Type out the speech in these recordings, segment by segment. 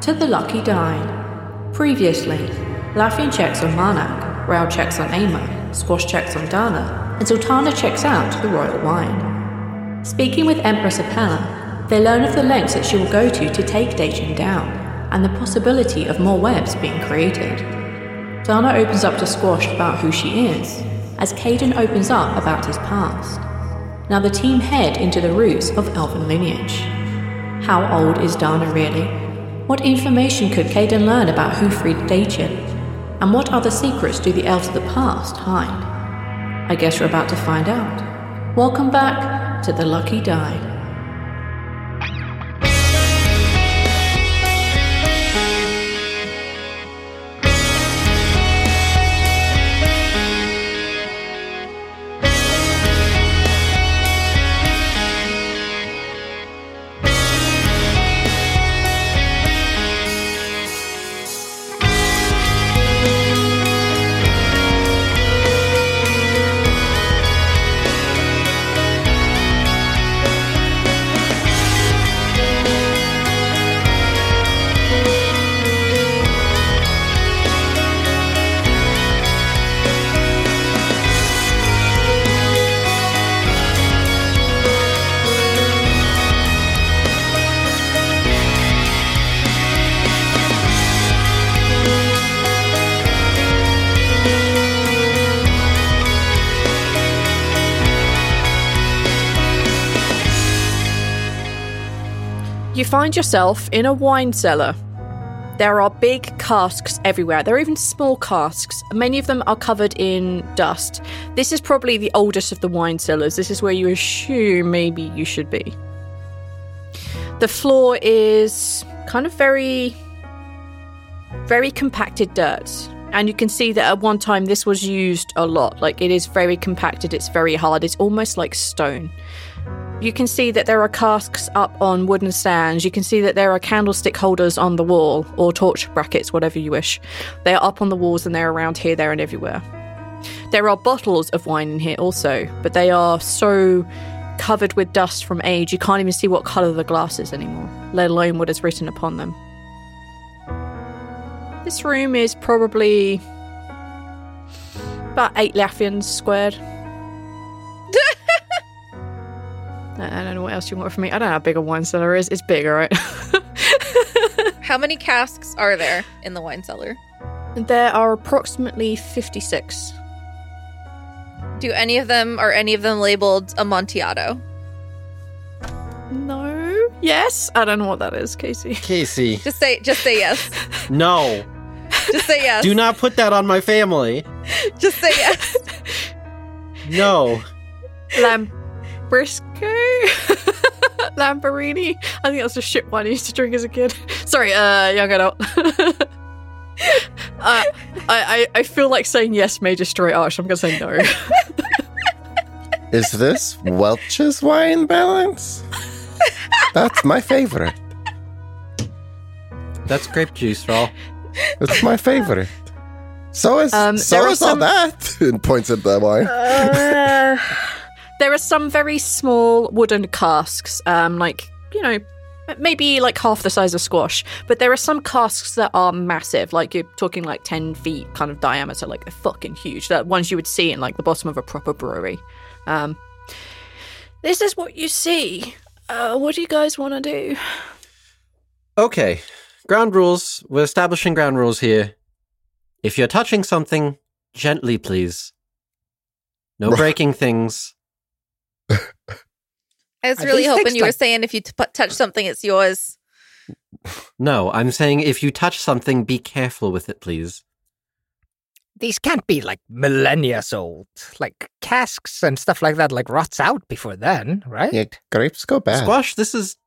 to The Lucky Die. Previously, Laffian checks on Marnak, Rao checks on Ama, Squash checks on Dana, and Sultana checks out the royal wine. Speaking with Empress Appella, they learn of the lengths that she will go to take Dajeon down, and the possibility of more webs being created. Dana opens up to Squash about who she is, as Caden opens up about his past. Now the team head into the roots of Elven lineage. How old is Dana really? What information could Caden learn about Hufried Dajeon? And what other secrets do the elves of the past hide? I guess we're about to find out. Welcome back to The Lucky Die. You find yourself in a wine cellar. There are big casks everywhere. There are even small casks. Many of them are covered in dust. This is probably the oldest of the wine cellars. This is where you assume maybe you should be. The floor is kind of very, very compacted dirt. And you can see that at one time this was used a lot. Like, it is very compacted. It's very hard. It's almost like stone. You can see that there are casks up on wooden stands. You can see that there are candlestick holders on the wall, or torch brackets, whatever you wish. They are up on the walls and they're around here, there and everywhere. There are bottles of wine in here also, but they are so covered with dust from age you can't even see what colour the glass is anymore, let alone what is written upon them. This room is probably about 8 Laffians squared. I don't know what else you want from me. I don't know how big a wine cellar is. It's big, all right? How many casks are there in the wine cellar? There are approximately 56. Are any of them labeled Amontillado? No. Yes? I don't know what that is, Casey. Casey. Just say yes. No. Just say yes. Do not put that on my family. Just say yes. No. Lamborghini. I think that's a shit wine I used to drink as a kid. Sorry, young adult. I feel like saying yes may destroy Arch. I'm going to say no. Is this Welch's wine, Balance? That's my favorite. That's grape juice, Rhal. It's my favorite. So is that. And points at the wine. There are some very small wooden casks, maybe like half the size of Squash. But there are some casks that are massive, like you're talking like 10 feet kind of diameter, like they're fucking huge. That ones you would see in like the bottom of a proper brewery. This is what you see. What do you guys want to do? Okay, ground rules. We're establishing ground rules here. If you're touching something, gently please. No breaking things. I was really hoping you were saying if you touch something, it's yours. No, I'm saying if you touch something, be careful with it, please. These can't be, like, millennia old. Like, casks and stuff like that, like, rots out before then, right? Yeah, grapes go bad. Squash, this is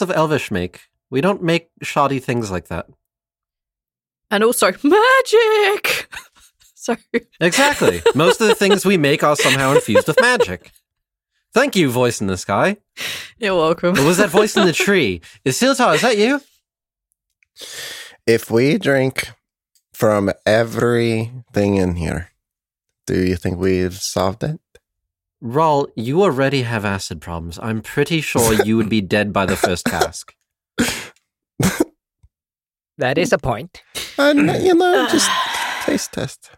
of elvish make. We don't make shoddy things like that. And also magic. Sorry. Exactly. Most of the things we make are somehow infused with magic. Thank you, voice in the sky. You're welcome. What was that voice in the tree? Isilta, is that you? If we drink from everything in here, do you think we've solved it? Rhal, you already have acid problems. I'm pretty sure you would be dead by the first task. That is a point. And, you know, just taste test.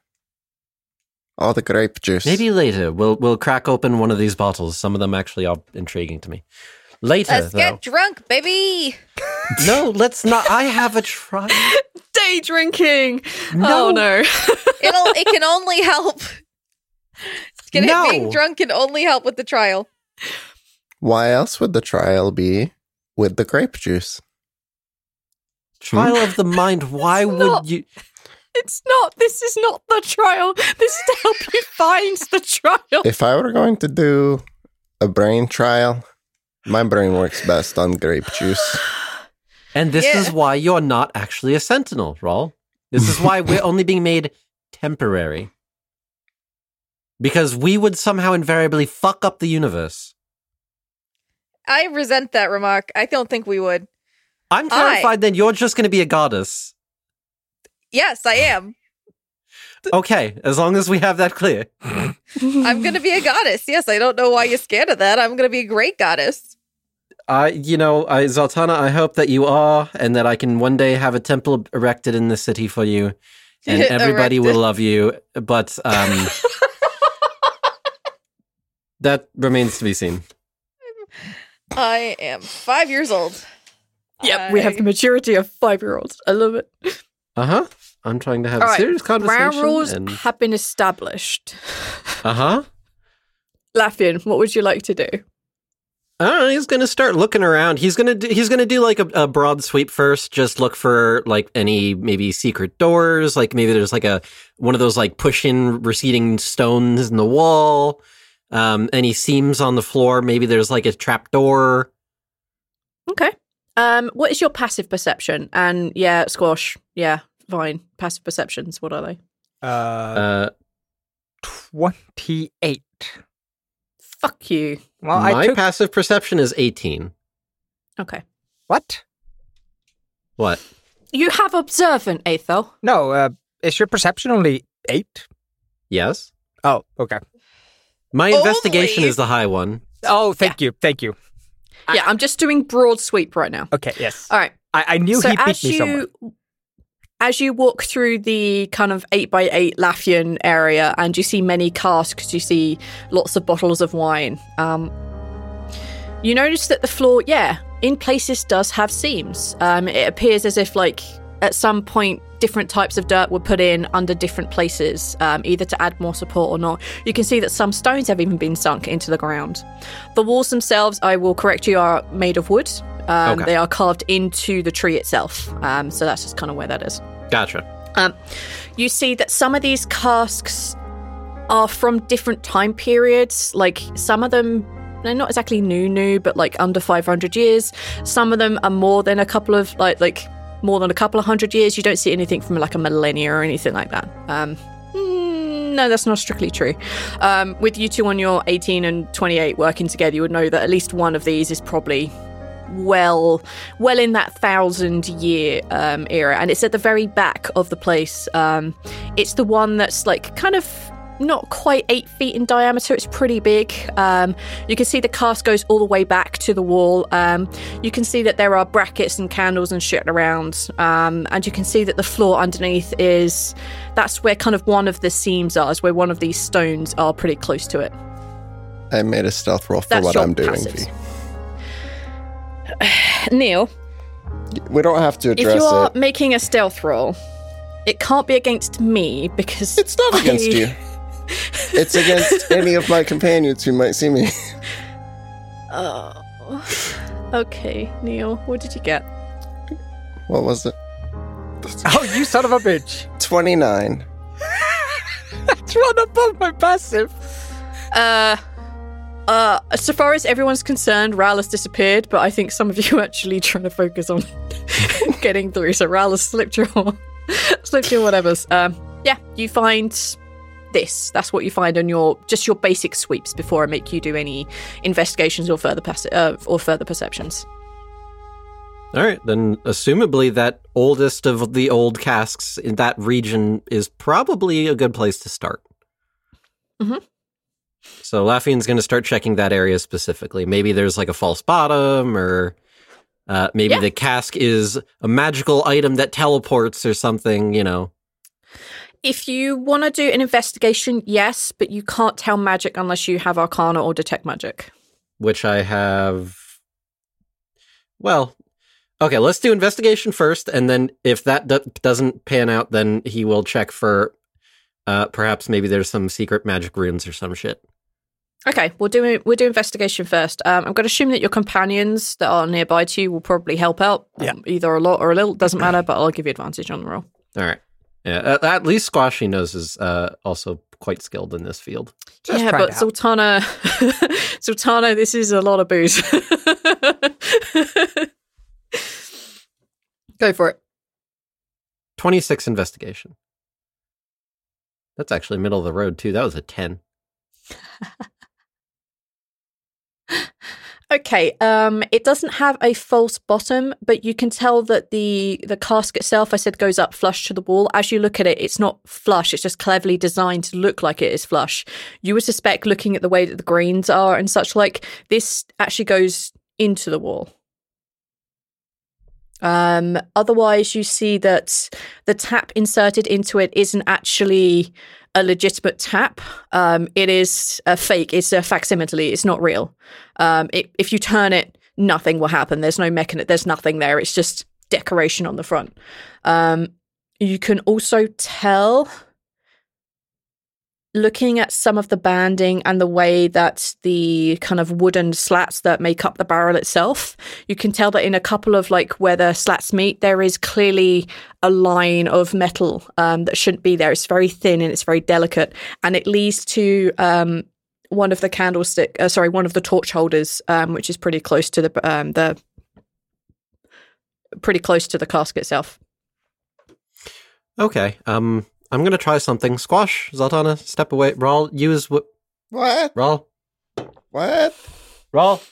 All the grape juice. Maybe later. We'll crack open one of these bottles. Some of them actually are intriguing to me. Later, let's get drunk, baby. No, let's not. I have a try. Day drinking. No. Oh, no. It can only help. Being drunk can only help with the trial. Why else would the trial be with the grape juice? Trial of the mind. Why would you... It's not. This is not the trial. This is to help you find the trial. If I were going to do a brain trial, my brain works best on grape juice. And this is why you're not actually a sentinel, Rhal. This is why we're only being made temporary. Because we would somehow invariably fuck up the universe. I resent that remark. I don't think we would. I'm terrified then you're just going to be a goddess. Yes, I am. Okay, as long as we have that clear. I'm going to be a goddess. Yes, I don't know why you're scared of that. I'm going to be a great goddess. Zaltanna, I hope that you are, and that I can one day have a temple erected in the city for you, and everybody will love you, but that remains to be seen. I am 5 years old. Yep, we have the maturity of 5-year-olds. I love it. Uh-huh. I'm trying to have a serious conversation. Ground rules have been established. Uh-huh. Laffian, what would you like to do? He's going to start looking around. He's going to do like a broad sweep first. Just look for like any maybe secret doors. Like maybe there's like one of those like push-in receding stones in the wall. Any seams on the floor. Maybe there's like a trap door. Okay. What is your passive perception? And Squash. Yeah, Vine. Passive perceptions, what are they? 28. Fuck you. Well, my passive perception is 18. Okay. What? You have observant, Aethel. No, is your perception only 8? Yes. Oh, okay. My investigation is the high one. Oh, thank you. Yeah, I'm just doing broad sweep right now. Okay, yes. All right. I knew he picked me somewhere. As you walk through the kind of 8x8 Laffian area, and you see many casks, you see lots of bottles of wine. You notice that the floor, in places does have seams. It appears as if, like, at some point, different types of dirt were put in under different places, either to add more support or not. You can see that some stones have even been sunk into the ground. The walls themselves, I will correct you, are made of wood. They are carved into the tree itself. So that's just kind of where that is. Gotcha. You see that some of these casks are from different time periods. Like some of them, they're not exactly new, but like under 500 years. Some of them are more than a couple of like more than a couple of hundred years. You don't see anything from like a millennia or anything like that. No, that's not strictly true. With you two on your 18 and 28 working together, you would know that at least one of these is probably well in that 1,000-year era, and it's at the very back of the place. It's the one that's like kind of not quite 8 feet in diameter. It's pretty big. You can see the cast goes all the way back to the wall. You can see that there are brackets and candles and shit around, and you can see that the floor underneath is, that's where kind of one of the seams are, is where one of these stones are pretty close to it. I made a stealth roll for what I'm doing, V. Neil, we don't have to address it. If you are making a stealth roll, it can't be against me because it's not against you. It's against any of my companions who might see me. Oh, okay, Neil. What did you get? What was it? Oh, you son of a bitch! 29. That's one above my passive. As far as everyone's concerned, Rhal has disappeared, but I think some of you are actually trying to focus on getting through, so Rhal has slipped your slip through whatever's. Yeah, you find this. That's what you find on your basic sweeps before I make you do any investigations or further perceptions. All right, then assumably that oldest of the old casks in that region is probably a good place to start. Mm-hmm. So Laffian's going to start checking that area specifically. Maybe there's like a false bottom or maybe the cask is a magical item that teleports or something, you know. If you want to do an investigation, yes, but you can't tell magic unless you have Arcana or Detect Magic. Which I have... Well... Okay, let's do investigation first, and then if that doesn't pan out, then he will check for perhaps maybe there's some secret magic runes or some shit. Okay, we'll do investigation first. I'm going to assume that your companions that are nearby to you will probably help out, either a lot or a little. Doesn't matter, but I'll give you advantage on the roll. All right. Yeah, at least Squash, he knows, is also quite skilled in this field. Just yeah, but Sultana, this is a lot of booze. Go for it. 26 investigation. That's actually middle of the road, too. That was a 10. Okay. It doesn't have a false bottom, but you can tell that the cask itself, I said, goes up flush to the wall. As you look at it, it's not flush. It's just cleverly designed to look like it is flush. You would suspect, looking at the way that the grains are and such like, this actually goes into the wall. Otherwise, you see that the tap inserted into it isn't actually a legitimate tap. It is a fake. It's a facsimile. It's not real. If you turn it, nothing will happen. There's no mechanism. There's nothing there. It's just decoration on the front. You can also tell, looking at some of the banding and the way that the kind of wooden slats that make up the barrel itself, you can tell that in a couple of like where the slats meet, there is clearly a line of metal that shouldn't be there. It's very thin and it's very delicate, and it leads to one of the torch holders, which is pretty close to the cask itself. Okay. I'm going to try something. Squash, Zaltanna, step away. Rhal, use what? What? Rhal. What? Rhal.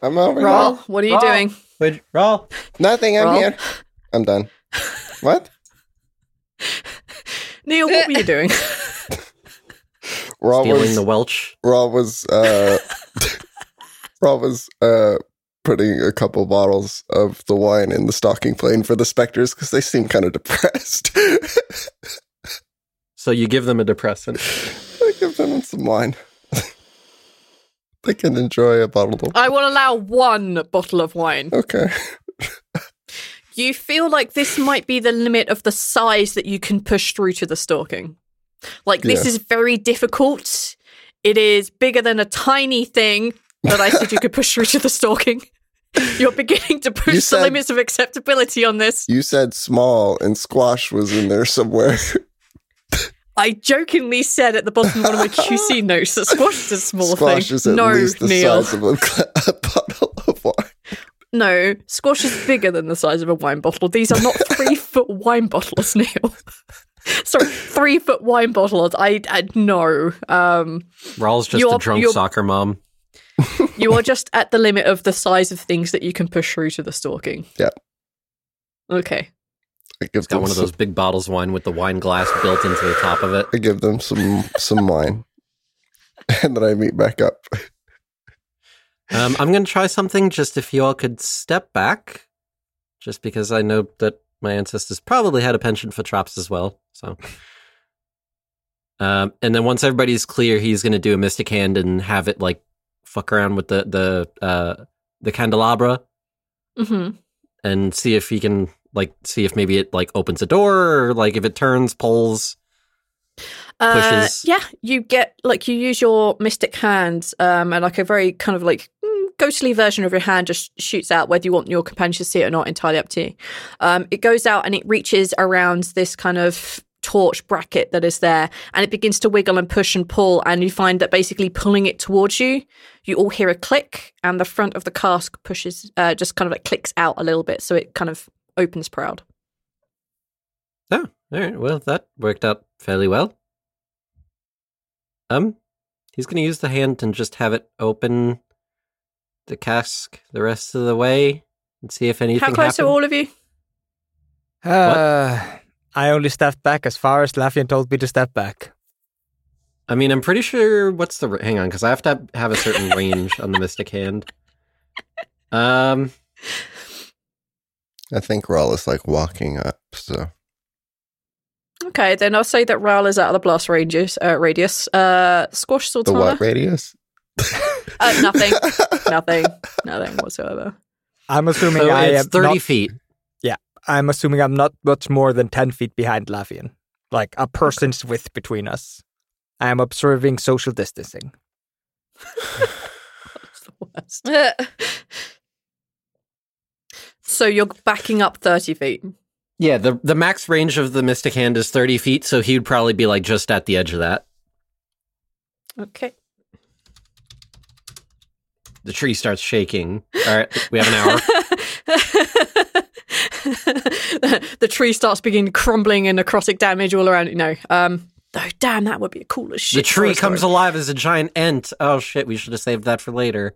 I'm over here. Rhal, what are you doing? Wait, Rhal. Nothing, I'm here. I'm done. What? Neil, what were you doing? Stealing the Welsh. Rhal was putting a couple bottles of the wine in the stocking plane for the specters because they seem kind of depressed. So you give them a depressant. I give them some wine. They can enjoy a bottle of wine. I will allow one bottle of wine. Okay. You feel like this might be the limit of the size that you can push through to the stalking. Like, this is very difficult. It is bigger than a tiny thing that I said you could push through to the stalking. You're beginning to push the limits of acceptability on this. You said small, and Squash was in there somewhere. I jokingly said at the bottom of one of my QC notes that Squash is a small Squash thing. Is at least the size of a bottle of wine. No, Squash is bigger than the size of a wine bottle. These are not 3-foot wine bottles, Neil. Sorry, 3-foot wine bottles. I know. Ral's just a drunk soccer mom. You are just at the limit of the size of things that you can push through to the stalking. Yeah. Okay. It's got one of those big bottles of wine with the wine glass built into the top of it. I give them some wine. And then I meet back up. I'm going to try something, just if you all could step back. Just because I know that my ancestors probably had a penchant for traps as well. So, and then once everybody's clear, he's going to do a Mystic Hand and have it like fuck around with the candelabra. Mm-hmm. And see if he can... Like, see if maybe it, like, opens a door, or, like, if it turns, pulls, pushes. Yeah, you get, like, you use your mystic hand, and, like, a very kind of, like, ghostly version of your hand just shoots out, whether you want your companion to see it or not, entirely up to you. It goes out and it reaches around this kind of torch bracket that is there, and it begins to wiggle and push and pull, and you find that basically pulling it towards you, you all hear a click, and the front of the cask pushes, just kind of, like, clicks out a little bit, so it kind of... opens proud. Oh, All right, well, that worked out fairly well. He's going to use the hand and just have it open the cask the rest of the way and see if anything happens. How close are all of you? I only stepped back as far as Laffian told me to step back. I mean, I'm pretty sure... Hang on, because I have to have a certain range on the Mystic Hand. I think Rhal is, like, walking up, so... Okay, then I'll say that Rhal is out of the blast radius. Squash Sultana. The what radius? Nothing whatsoever. I'm assuming so I am 30 feet. Yeah, I'm assuming I'm not much more than 10 feet behind Laffian. Like, a person's width between us. I am observing social distancing. That's the worst. So you're backing up 30 feet. Yeah, the max range of the Mystic Hand is 30 feet, so he'd probably be like just at the edge of that. Okay. The tree starts shaking. All right, we have an hour. The tree starts beginning crumbling and necrotic damage all around it. Oh, damn, that would be cool as shit. The tree comes alive as a giant ant. Oh, shit, we should have saved that for later.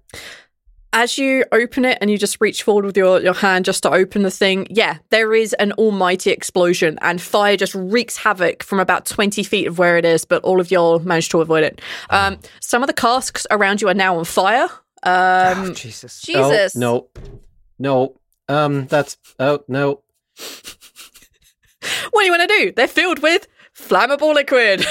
As you open it and you just reach forward with your hand just to open the thing, yeah, there is an almighty explosion and fire just wreaks havoc from about 20 feet of where it is, but all of y'all managed to avoid it. Some of the casks around you are now on fire. Oh, Jesus. Jesus. Oh, no. Oh, no. What do you want to do? They're filled with flammable liquid.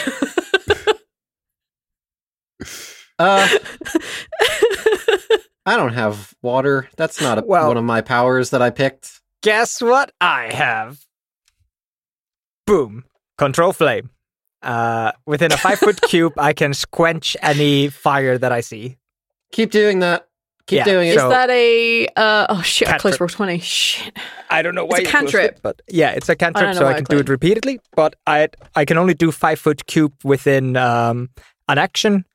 I don't have water. That's not one of my powers that I picked. Guess what I have? Boom. Control flame. Within a 5-foot cube, I can quench any fire that I see. Keep doing that. Keep doing it. Is that a... oh, shit. Cantrip. I closed roll 20. Shit. I don't know why it's a cantrip. But yeah, it's a cantrip, so I can do it repeatedly. But I can only do 5-foot cube within an action.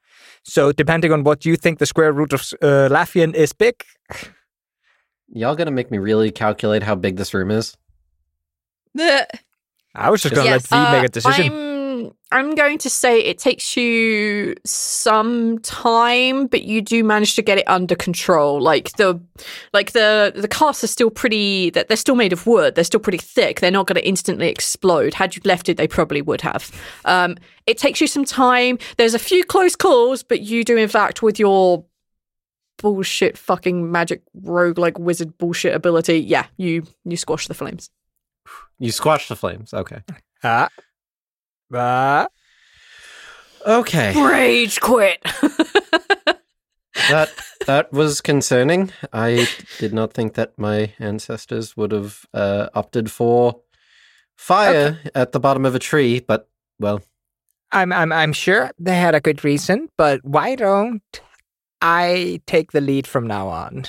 So depending on what you think the square root of Laffian is big. Y'all gonna make me really calculate how big this room is? I was just gonna let Z make a decision. I'm going to say it takes you some time, but you do manage to get it under control. Like the casts are still pretty... They're still made of wood. They're still pretty thick. They're not going to instantly explode. Had you left it, they probably would have. It takes you some time. There's a few close calls, but you do, in fact, with your bullshit fucking magic roguelike wizard bullshit ability, yeah, you squash the flames. You squash the flames, okay. Okay. Rage quit. that was concerning. I did not think that my ancestors would have opted for fire at the bottom of a tree, but well, I'm sure they had a good reason. But why don't I take the lead from now on?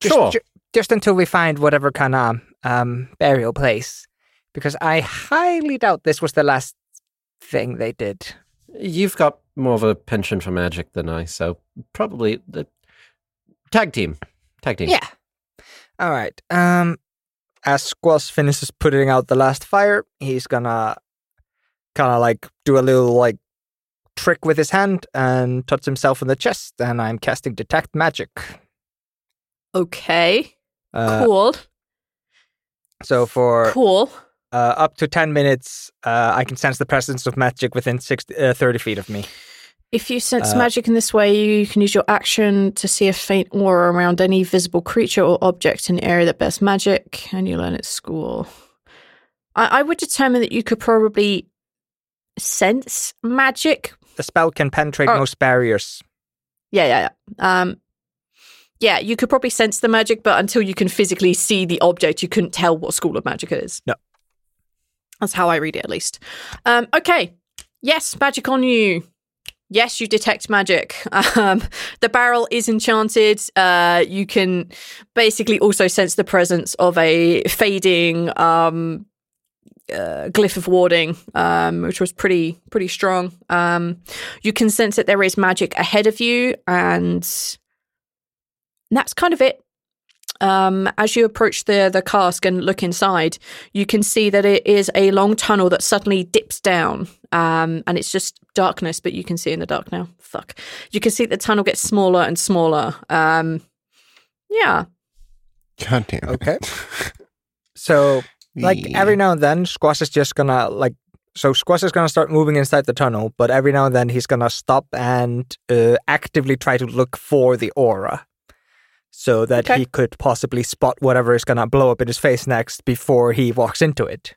Just until we find whatever kind of burial place. Because I highly doubt this was the last thing they did. You've got more of a penchant for magic than I, so probably the tag team. Yeah. All right. As Squash finishes putting out the last fire, he's gonna kind of like do a little like trick with his hand and touch himself in the chest. And I'm casting detect magic. Okay. Cool. So for cool. Up to 10 minutes, I can sense the presence of magic within 30 feet of me. If you sense magic in this way, you can use your action to see a faint aura around any visible creature or object in the area that bears magic, and you learn at school. I would determine that you could probably sense magic. The spell can penetrate most barriers. Yeah. Yeah, you could probably sense the magic, but until you can physically see the object, you couldn't tell what school of magic it is. No. That's how I read it, at least. Okay. Yes, magic on you. Yes, you detect magic. The barrel is enchanted. You can basically also sense the presence of a fading glyph of warding, which was pretty strong. You can sense that there is magic ahead of you, and that's kind of it. As you approach the cask and look inside, you can see that it is a long tunnel that suddenly dips down, and it's just darkness, but you can see in the dark now. Fuck. You can see the tunnel gets smaller and smaller. Yeah. God damn it. Okay. So, every now and then, Squash is just gonna, Squash is gonna start moving inside the tunnel, but every now and then he's gonna stop and actively try to look for the aura, so that he could possibly spot whatever is gonna blow up in his face next before he walks into it.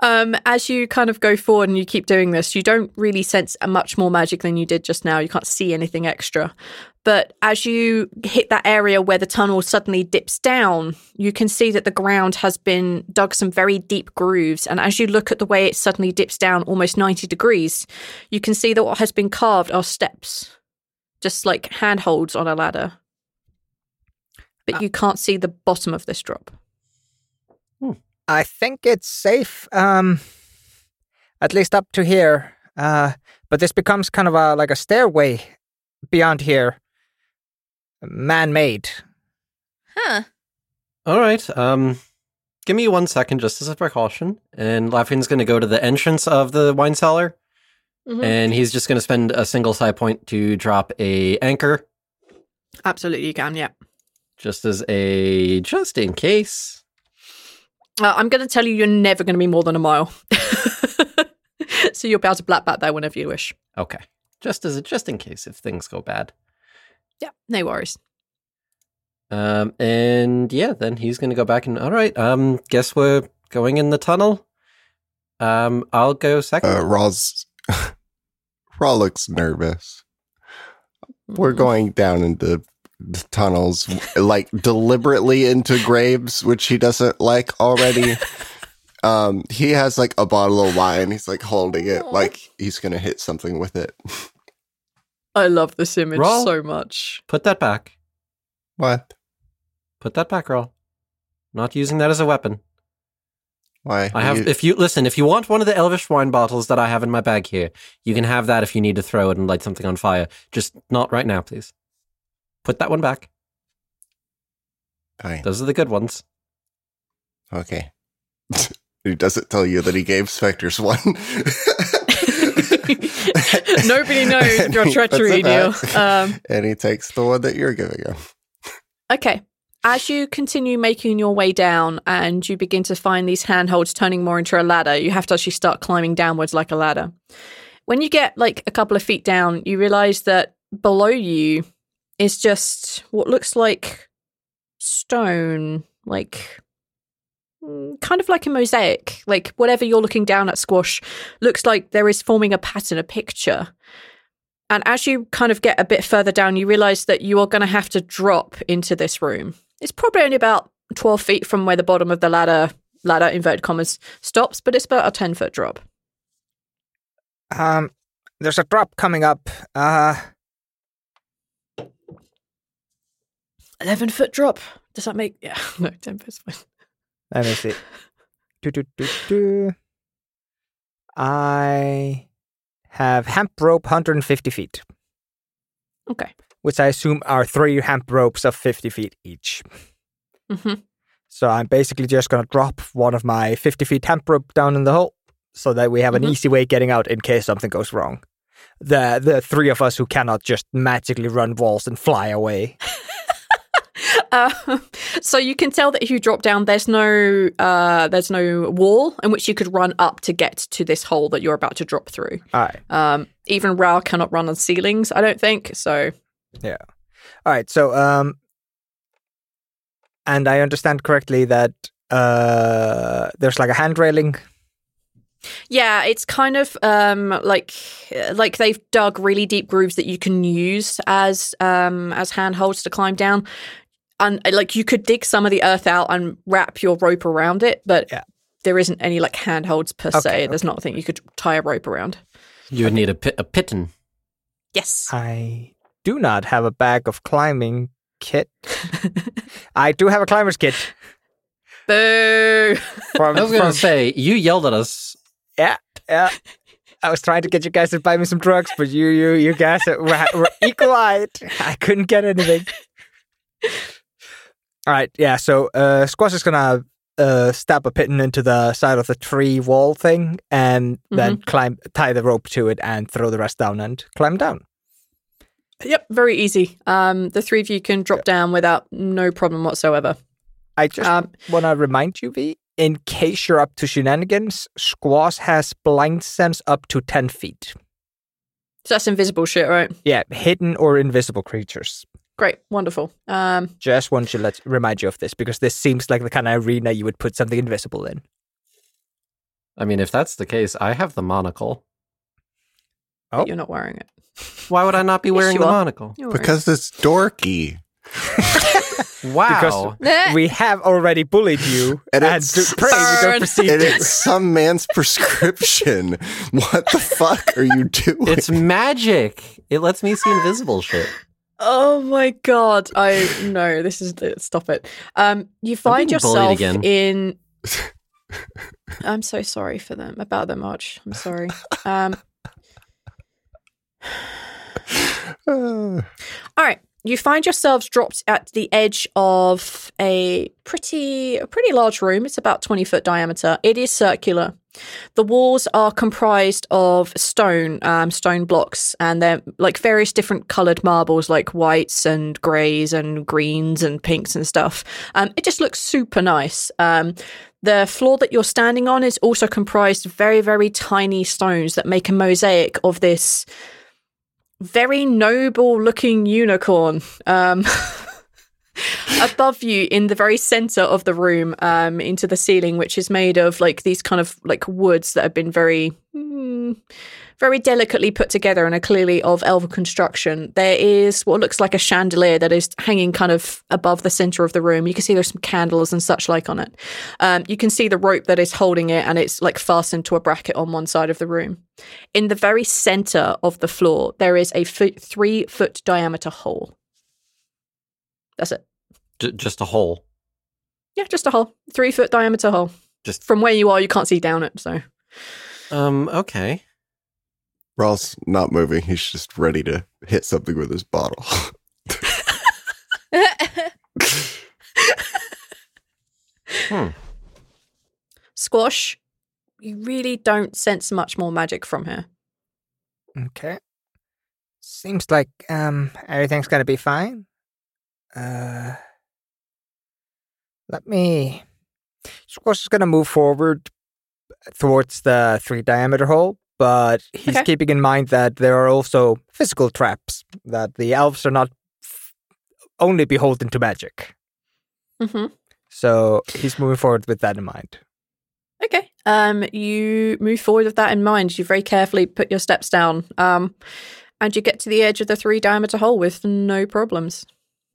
As you kind of go forward and you keep doing this, you don't really sense much more magic than you did just now. You can't see anything extra. But as you hit that area where the tunnel suddenly dips down, you can see that the ground has been dug some very deep grooves. And as you look at the way it suddenly dips down almost 90 degrees, you can see that what has been carved are steps, just like handholds on a ladder. But you can't see the bottom of this drop. I think it's safe, at least up to here. But this becomes kind of a stairway beyond here. Man-made. Huh. All right. Give me 1 second just as a precaution. And Laffian's going to go to the entrance of the wine cellar. Mm-hmm. And he's just going to spend a single psi point to drop a anchor. Absolutely, you can, yeah. Just in case. I'm going to tell you, you're never going to be more than a mile. So you'll be able to blap back there whenever you wish. Okay. Just in case if things go bad. Yeah, no worries. And yeah, then he's going to go back and, all right, guess we're going in the tunnel. I'll go second. Rhal looks nervous. We're going down into the tunnels, deliberately into graves, which he doesn't like already. He has a bottle of wine. He's holding it, he's gonna hit something with it. I love this image Rhal, so much. Put that back. What? Put that back, Rhal. Not using that as a weapon. Why? I have. If you want one of the elvish wine bottles that I have in my bag here, you can have that if you need to throw it and light something on fire. Just not right now, please. Put that one back. Fine. Those are the good ones. Okay. He doesn't tell you that he gave Spectres one. Nobody knows your treachery, Neil. And he takes the one that you're giving him. Okay. As you continue making your way down and you begin to find these handholds turning more into a ladder, you have to actually start climbing downwards like a ladder. When you get a couple of feet down, you realize that below you is just what looks like stone, kind of like a mosaic. Whatever you're looking down at, Squash, looks like there is forming a pattern, a picture. And as you kind of get a bit further down, you realise that you are going to have to drop into this room. It's probably only about 12 feet from where the bottom of the ladder, inverted commas, stops, but it's about a 10-foot drop. There's a drop coming up. 11-foot drop. Does that make... Yeah, no, 10 foot's fine. Let me see. I have hemp rope 150 feet. Okay. Which I assume are 3 hemp ropes of 50 feet each. Mm-hmm. So I'm basically just going to drop one of my 50 feet hemp rope down in the hole so that we have an easy way getting out in case something goes wrong. The three of us who cannot just magically run walls and fly away. So you can tell that if you drop down, there's no wall in which you could run up to get to this hole that you're about to drop through. All right. Even Rao cannot run on ceilings, I don't think. So yeah. All right. So and I understand correctly that there's a hand railing. Yeah, it's kind of like they've dug really deep grooves that you can use as handholds to climb down. And you could dig some of the earth out and wrap your rope around it, but there isn't any handholds per se. There's not a thing you could tie a rope around. You would need a piton. Yes. I do not have a bag of climbing kit. I do have a climber's kit. Boo! I was going to say, you yelled at us. Yeah. I was trying to get you guys to buy me some drugs, but you guys were equal-eyed. I couldn't get anything. All right, yeah, so Squash is going to stab a pin into the side of the tree wall thing and then tie the rope to it and throw the rest down and climb down. Yep, very easy. The three of you can drop down without no problem whatsoever. I just want to remind you, V, in case you're up to shenanigans, Squash has blind sense up to 10 feet. So that's invisible shit, right? Yeah, hidden or invisible creatures. Great, wonderful. Just want to remind you of this, because this seems like the kind of arena you would put something invisible in. I mean, if that's the case, I have the monocle. Oh, but you're not wearing it. Why would I not be wearing the monocle? Because it's dorky. Wow. Because we have already bullied you and pray we don't proceed. And it's some man's prescription. What the fuck are you doing? It's magic. It lets me see invisible shit. Oh my God. I know. This is... Stop it. You find yourself in... I'm so sorry for them. About them, Arch. I'm sorry. All right. You find yourselves dropped at the edge of a pretty large room. It's about 20 foot diameter. It is circular. The walls are comprised of stone blocks, and they're like various different coloured marbles, like whites and greys and greens and pinks and stuff. It just looks super nice. The floor that you're standing on is also comprised of very, very tiny stones that make a mosaic of this very noble-looking unicorn. Above you, in the very center of the room, into the ceiling, which is made of like these kind of like woods that have been very, very delicately put together and are clearly of elven construction. There is what looks like a chandelier that is hanging kind of above the center of the room. You can see there's some candles and such like on it. You can see the rope that is holding it, and it's like fastened to a bracket on one side of the room. In the very center of the floor, there is a 3-foot diameter hole. That's it. Just a hole. Yeah, just a hole. 3-foot diameter hole. Just from where you are, you can't see down it. So, okay. Ral's not moving. He's just ready to hit something with his bottle. Squash, you really don't sense much more magic from here. Okay. Seems like everything's gonna be fine. Squash is going to move forward towards the 3-diameter hole, but he's keeping in mind that there are also physical traps, that the elves are not only beholden to magic. Mm-hmm. So he's moving forward with that in mind. Okay. You move forward with that in mind. You very carefully put your steps down, and you get to the edge of the 3-diameter hole with no problems.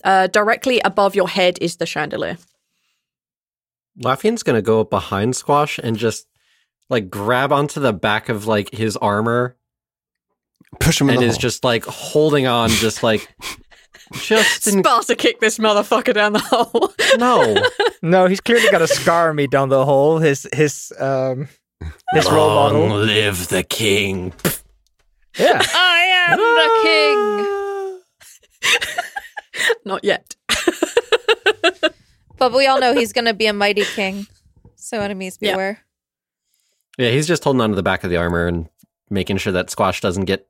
Directly above your head is the chandelier. Laffian's going to go up behind Squash and just, like, grab onto the back of, like, his armor. Push him in the hole. And is just, like, holding on, just, like... Sparta kick this motherfucker down the hole. No, he's clearly got to scar me down the hole. His role model. Long live the king. Yeah. I am the king! Not yet. But we all know he's going to be a mighty king. So enemies beware. Yeah, he's just holding on to the back of the armor and making sure that Squash doesn't get,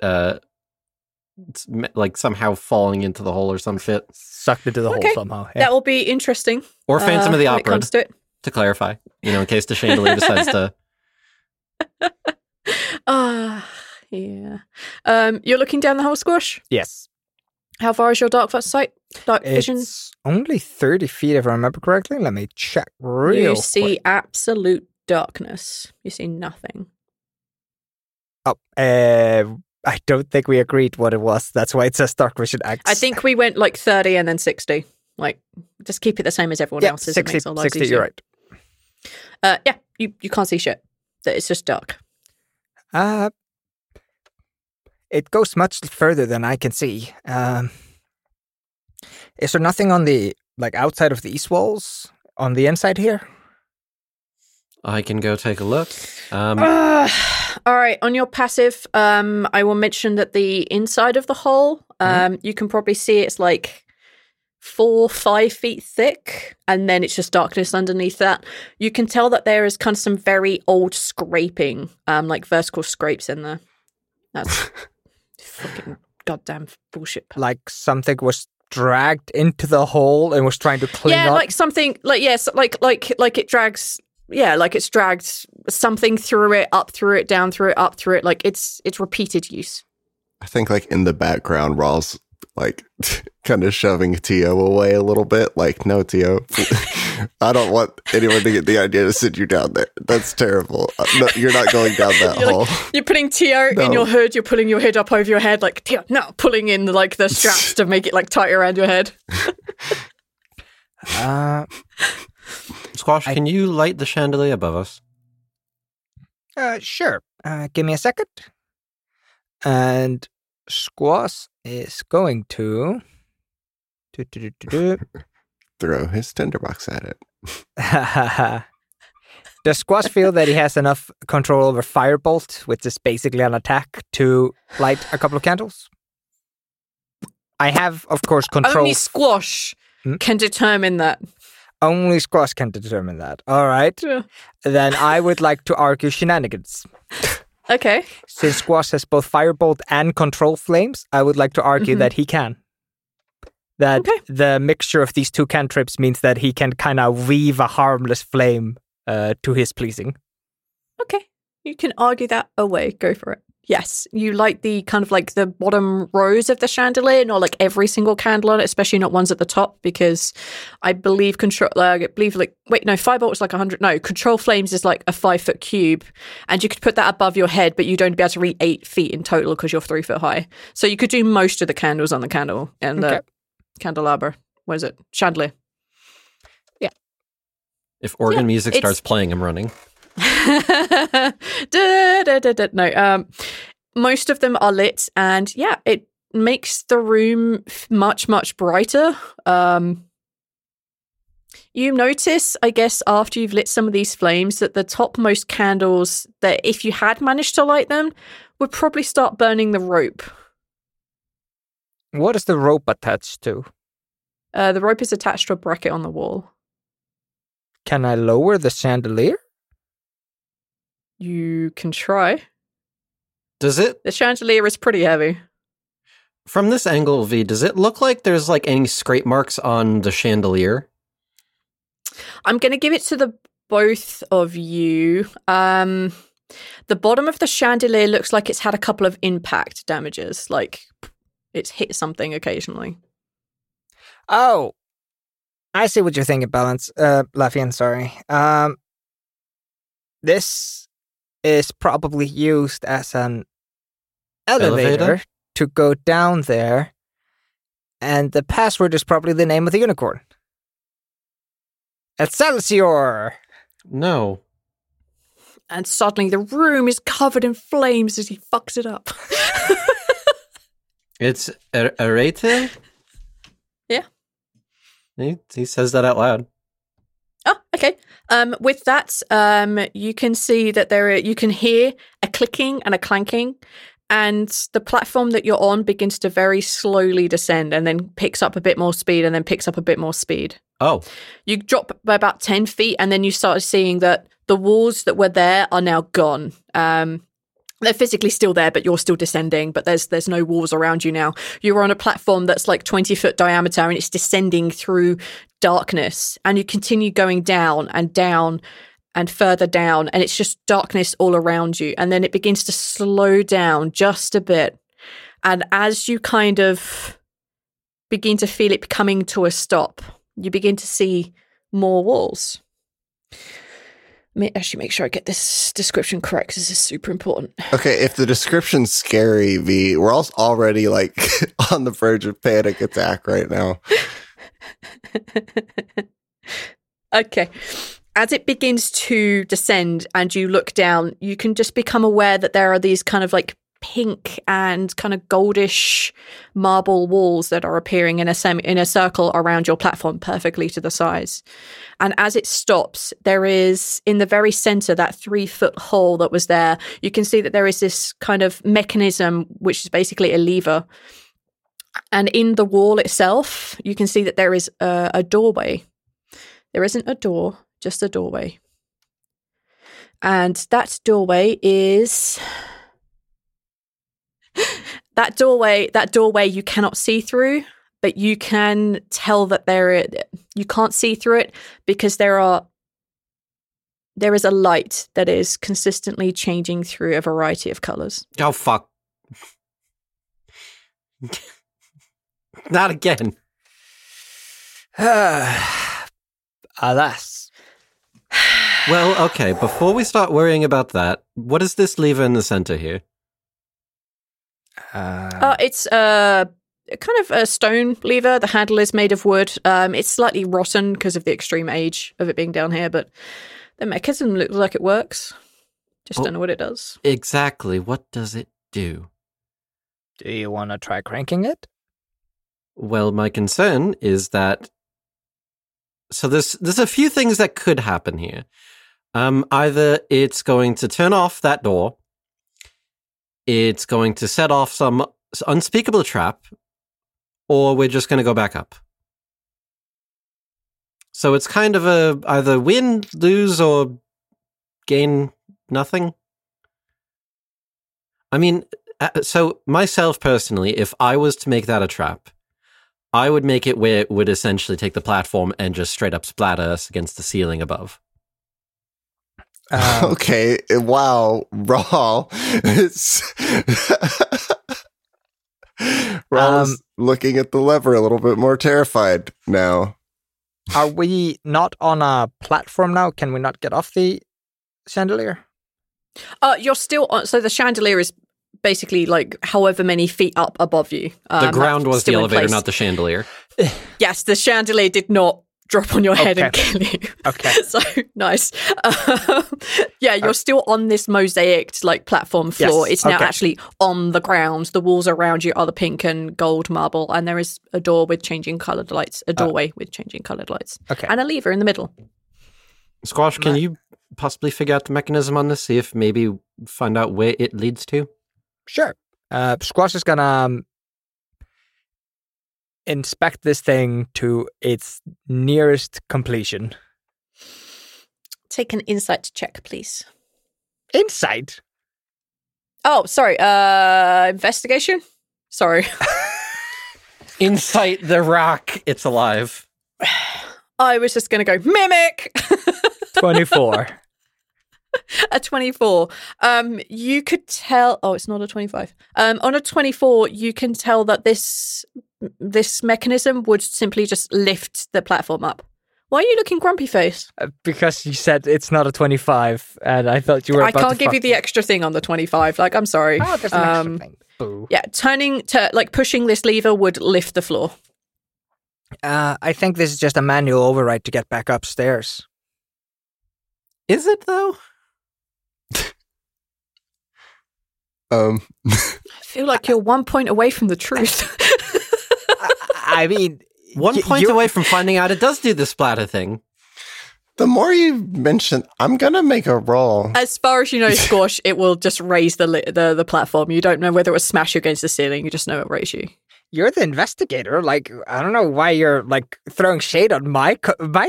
like, somehow falling into the hole or some shit. Sucked into the hole somehow. Yeah. That will be interesting. Or Phantom of the Opera, to clarify. You know, in case the chandelier decides to... Yeah. You're looking down the hole, Squash? Yes. How far is your dark vision? It's only 30 feet, if I remember correctly. Let me check real quick. You see absolute darkness. You see nothing. Oh, I don't think we agreed what it was. That's why it says dark vision X. I think we went like 30 and then 60. Like, just keep it the same as everyone else's. 60, you're right. Yeah, you can't see shit. It's just dark. It goes much further than I can see. Is there nothing on the outside of these walls on the inside here? I can go take a look. All right, on your passive, I will mention that the inside of the hole, you can probably see it's like 4-5 feet thick, and then it's just darkness underneath that. You can tell that there is kind of some very old scraping, like vertical scrapes in there. That's fucking goddamn bullshit. Like something was dragged into the hole and was trying to clean up. Yeah, like something, like yes, like it drags. Yeah, like it's dragged something through it, up through it, down through it, up through it. Like it's repeated use. I think like in the background, Rhal's like kind of shoving Tio away a little bit. Like, no, Tio, I don't want anyone to get the idea to sit you down there. That's terrible. No, you're not going down that hole. Like, you're putting Tio in your hood. You're pulling your hood up over your head. Like, Tio, no, pulling in like the straps to make it like tighter around your head. Squash, can you light the chandelier above us? Sure. Give me a second. And Squash is going to throw his tinderbox at it. Does Squash feel that he has enough control over Firebolt, which is basically an attack, to light a couple of candles? I have, of course, control. Only Squash can determine that. Only Squash can determine that. All right. Yeah. Then I would like to argue shenanigans. Okay. Since Squash has both Firebolt and Control Flames, I would like to argue that he can. That the mixture of these two cantrips means that he can kind of weave a harmless flame to his pleasing. Okay. You can argue that away. Go for it. Yes. You light the kind of like the bottom rows of the chandelier, not like every single candle on it, especially not ones at the top, because I believe Firebolt is like 100. No, Control Flames is like a 5-foot cube, and you could put that above your head, but you don't be able to reach 8 feet in total because you're 3 foot high. So you could do most of the candles on the candle and the candelabra. What is it? Chandelier. Yeah. If organ music starts playing, I'm running. No, most of them are lit, and yeah, it makes the room much, much brighter. You notice, I guess, after you've lit some of these flames, that the topmost candles, that if you had managed to light them, would probably start burning the rope. What is the rope attached to? The rope is attached to a bracket on the wall. Can I lower the chandelier? You can try. Does it? The chandelier is pretty heavy. From this angle, V, does it look like there's like any scrape marks on the chandelier? I'm going to give it to the both of you. The bottom of the chandelier looks like it's had a couple of impact damages. Like it's hit something occasionally. Oh, I see what you're thinking, Balance. Laffian, sorry. This is probably used as an elevator to go down there, and the password is probably the name of the unicorn. Excelsior! No. And suddenly the room is covered in flames as he fucks it up. It's Arete? Yeah. He says that out loud. Oh, okay. With that, you can see that you can hear a clicking and a clanking, and the platform that you're on begins to very slowly descend, and then picks up a bit more speed, and then picks up a bit more speed. Oh. You drop by about 10 feet, and then you start seeing that the walls that were there are now gone. They're physically still there, but you're still descending, but there's no walls around you now. You're on a platform that's like 20 foot diameter, and it's descending through darkness, and you continue going down and down and further down, and it's just darkness all around you. And then it begins to slow down just a bit. And as you kind of begin to feel it coming to a stop, you begin to see more walls. Let me actually make sure I get this description correct, because this is super important. Okay, if the description's scary, V, we're also already like on the verge of panic attack right now. Okay. As it begins to descend and you look down, you can just become aware that there are these kind of like pink and kind of goldish marble walls that are appearing in a circle around your platform, perfectly to the size. And as it stops, there is in the very center that 3-foot hole that was there. You can see that there is this kind of mechanism, which is basically a lever, And in the wall itself, you can see that there is a doorway. There isn't a door, just a doorway. And that doorway is... that doorway you cannot see through, but you can tell that you can't see through it because there is a light that is consistently changing through a variety of colors. Oh, fuck. Not again. Alas. Well, okay, before we start worrying about that, what does this lever in the center here? It's kind of a stone lever. The handle is made of wood. It's slightly rotten because of the extreme age of it being down here, but the mechanism looks like it works. Just don't know what it does. Exactly. What does it do? Do you want to try cranking it? Well, my concern is that... So there's a few things that could happen here. Either it's going to turn off that door, it's going to set off some unspeakable trap, or we're just going to go back up. So it's kind of either win, lose, or gain nothing. I mean, so myself personally, if I was to make that a trap, I would make it where it would essentially take the platform and just straight up splatter us against the ceiling above. Okay, wow, Rhal. Rhal's looking at the lever a little bit more terrified now. Are we not on a platform now? Can we not get off the chandelier? You're still on. So the chandelier is basically like however many feet up above you. The ground was the elevator, not the chandelier. Yes, the chandelier did not drop on your head and kill you. Okay. So nice. You're still on this mosaicked platform floor. Yes. It's now actually on the ground. The walls around you are the pink and gold marble, and there is a door with changing coloured lights, a doorway with changing coloured lights, and a lever in the middle. Squash, can you possibly figure out the mechanism on this? See if maybe find out where it leads to? Sure. Squash is going to inspect this thing to its nearest completion. Take an insight check, please. Insight? Oh, sorry. Investigation? Sorry. Insight the rock. It's alive. I was just going to go, mimic! 24. A 24. You could tell... Oh, it's not a 25. On a 24, you can tell that this mechanism would simply just lift the platform up. Why are you looking grumpy face? Because you said it's not a 25, and I thought you were about to... I can't give you the extra thing on the 25. I'm sorry. Oh, there's an extra thing. Boo. Yeah, pushing this lever would lift the floor. I think this is just a manual override to get back upstairs. Is it, though? I feel like you're 1 point away from the truth. I mean... 1 point away from finding out it does do the splatter thing. The more you mention, I'm going to make a roll. As far as you know, Squash, it will just raise the platform. You don't know whether it will smash you against the ceiling. You just know it will raise you. You're the investigator. I don't know why you're, throwing shade on my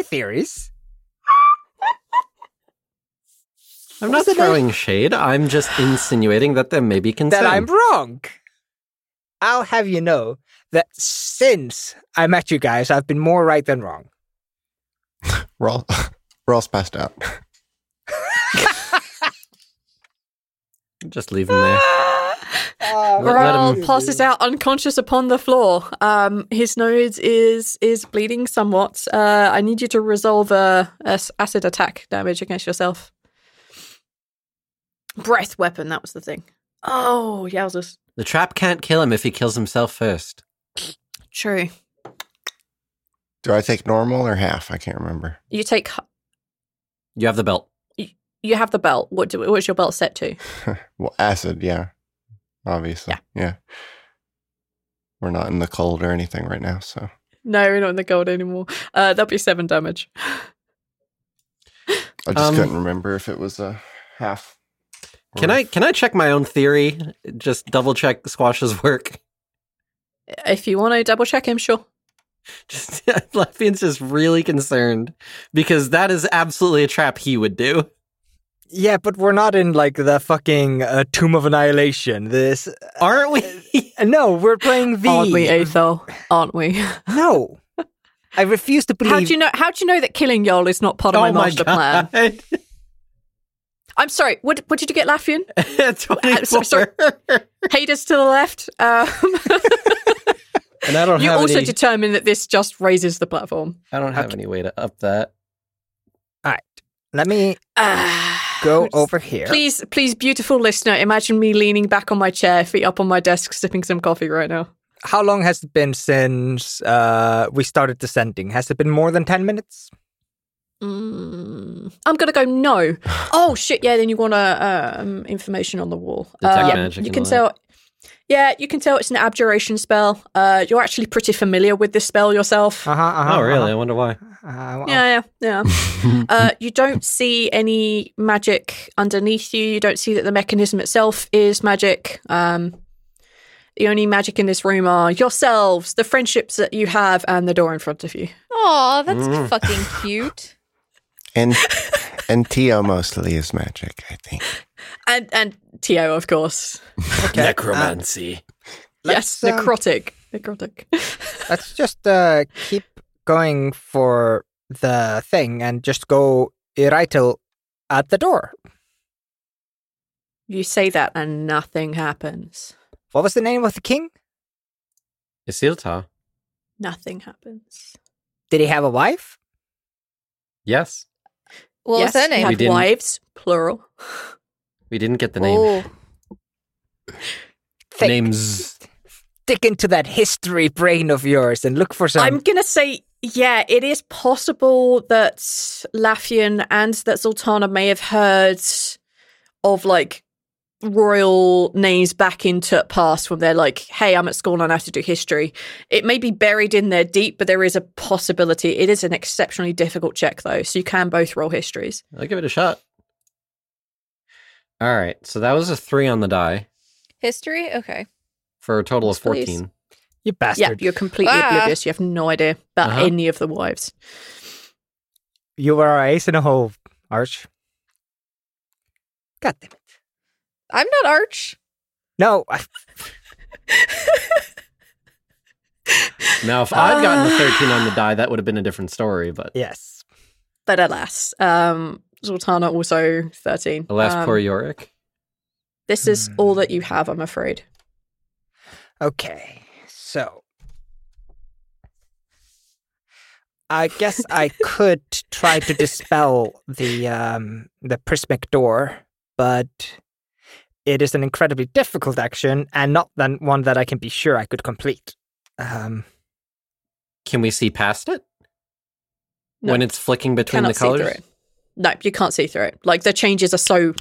theories. I'm not throwing shade. I'm just insinuating that there may be concern. That I'm wrong. I'll have you know that since I met you guys, I've been more right than wrong. Ross passed out. Just leave him there. Rhal passes out unconscious upon the floor. His nose is bleeding somewhat. I need you to resolve a acid attack damage against yourself. Breath weapon, that was the thing. Oh, yowzers. The trap can't kill him if he kills himself first. True. Do I take normal or half? I can't remember. You take... You have the belt. You have the belt. What's your belt set to? Well, acid, yeah. Obviously. Yeah. We're not in the cold or anything right now, so... No, we're not in the cold anymore. That'll be 7 damage. I just couldn't remember if it was a half... Can I check my own theory? Just double check Squash's work. If you want to double check him, sure. Laffian's just really concerned because that is absolutely a trap he would do. Yeah, but we're not in like the fucking Tomb of Annihilation. This aren't we? No, we're playing the. Aren't we, Aethel? Aren't we? No, I refuse to believe. How do you know that killing Yol is not part of my master plan? I'm sorry. What did you get, Laffian? 24. Sorry. Haters to the left. And I don't. You have also any... determined that this just raises the platform. I don't have any way to up that. All right, let me. Go over here. Please, beautiful listener, imagine me leaning back on my chair, feet up on my desk, sipping some coffee right now. How long has it been since we started descending? Has it been more than 10 minutes? I'm going to go no. Oh, shit, yeah, then you want information on the wall. You can tell. Yeah, you can tell it's an abjuration spell. You're actually pretty familiar with this spell yourself. Oh, really? I wonder why. Yeah. You don't see any magic underneath you. You don't see that the mechanism itself is magic. The only magic in this room are yourselves, the friendships that you have, and the door in front of you. Aw, that's fucking cute. And Tio mostly is magic, I think. And Tio, of course. Okay. Necromancy. Yes, necrotic. Let's just keep going for the thing and just go Iritel at the door. You say that and nothing happens. What was the name of the king? Isilta. Nothing happens. Did he have a wife? Yes. What was her name? He had wives, plural. We didn't get the name. Names. Stick into that history brain of yours and look for some. I'm going to say, yeah, it is possible that Laffian and that Sultana may have heard of like royal names back into past when they're like, hey, I'm at school and I have to do history. It may be buried in there deep, but there is a possibility. It is an exceptionally difficult check, though, so you can both roll histories. I'll give it a shot. All right, so that was a 3 on the die. History? Okay. For a total of 14. Please. You bastard. Yeah, you're completely oblivious. You have no idea about any of the wives. You are an ace in a hole, Arch. God damn it. I'm not Arch. No. Now, if I'd gotten the 13 on the die, that would have been a different story, but... Yes. But alas, Zoltana also 13. Alas, poor Yorick. This is all that you have, I'm afraid. Okay, so... I guess I could try to dispel the prismatic door, but... It is an incredibly difficult action, and not one that I can be sure I could complete. Can we see past it? No. When it's flicking between the colors? No, you can't see through it. Like, the changes are so,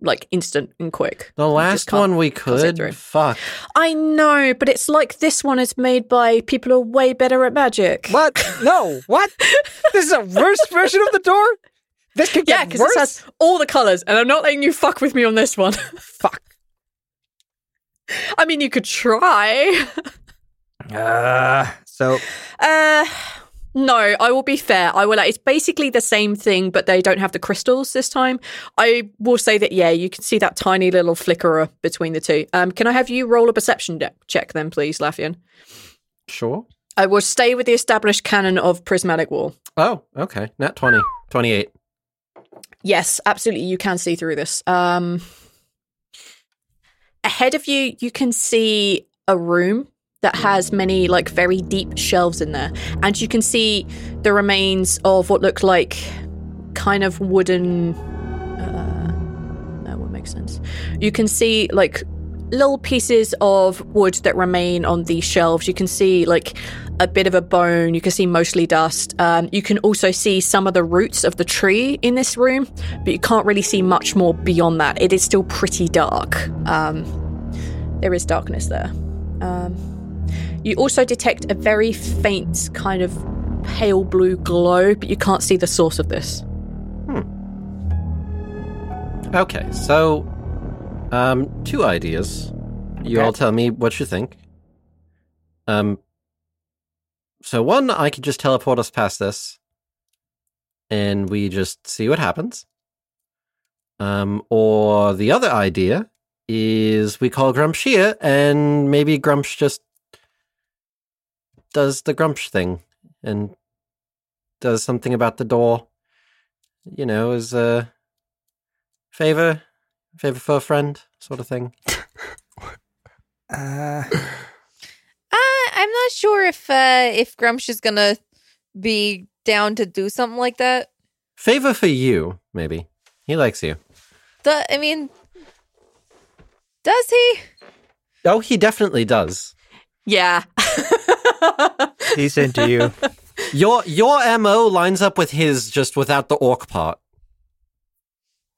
like, instant and quick. The last one we could. Fuck. I know, but it's like this one is made by people who are way better at magic. What? No, what? This is a worse version of the door? This could get worse. Yeah, because it has all the colours, and I'm not letting you fuck with me on this one. Fuck. I mean, you could try. No, I will be fair. I will. It's basically the same thing, but they don't have the crystals this time. I will say that, yeah, you can see that tiny little flicker between the two. Can I have you roll a perception check then, please, Laffian? Sure. I will stay with the established canon of prismatic wall. Oh, okay. Nat 20. 28. Yes, absolutely. You can see through this. Ahead of you, you can see a room that has many, like, very deep shelves in there. And you can see the remains of what look like kind of wooden... that would make sense. You can see, like, little pieces of wood that remain on these shelves. You can see, like... a bit of a bone. You can see mostly dust. You can also see some of the roots of the tree in this room, but you can't really see much more beyond that. It is still pretty dark. There is darkness there. You also detect a very faint kind of pale blue glow, but you can't see the source of this. Okay, so 2 ideas. You all tell me what you think. So one, I could just teleport us past this, and we just see what happens. Or the other idea is we call Grumsh here, and maybe Grumsh just does the Grumsh thing and does something about the door, you know, as a favor for a friend sort of thing. I'm not sure if Grumsh is gonna be down to do something like that. Favor for you, maybe. He likes you. Does he? Oh, he definitely does. Yeah. He's into you. Your MO lines up with his, just without the orc part.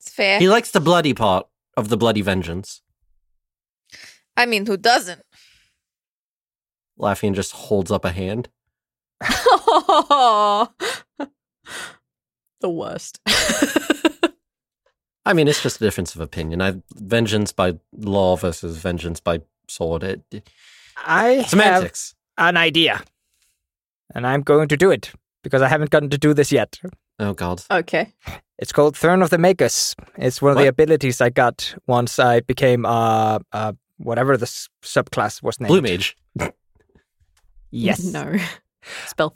It's fair. He likes the bloody part of the bloody vengeance. I mean, who doesn't? Laffian just holds up a hand. Oh, the worst. I mean, it's just a difference of opinion. Vengeance by law versus vengeance by sword. Semantics. I have an idea. And I'm going to do it, because I haven't gotten to do this yet. Oh, God. Okay. It's called Throne of the Makers. It's one of the abilities I got once I became whatever the subclass was named. Blue Mage. Yes. No. Spell.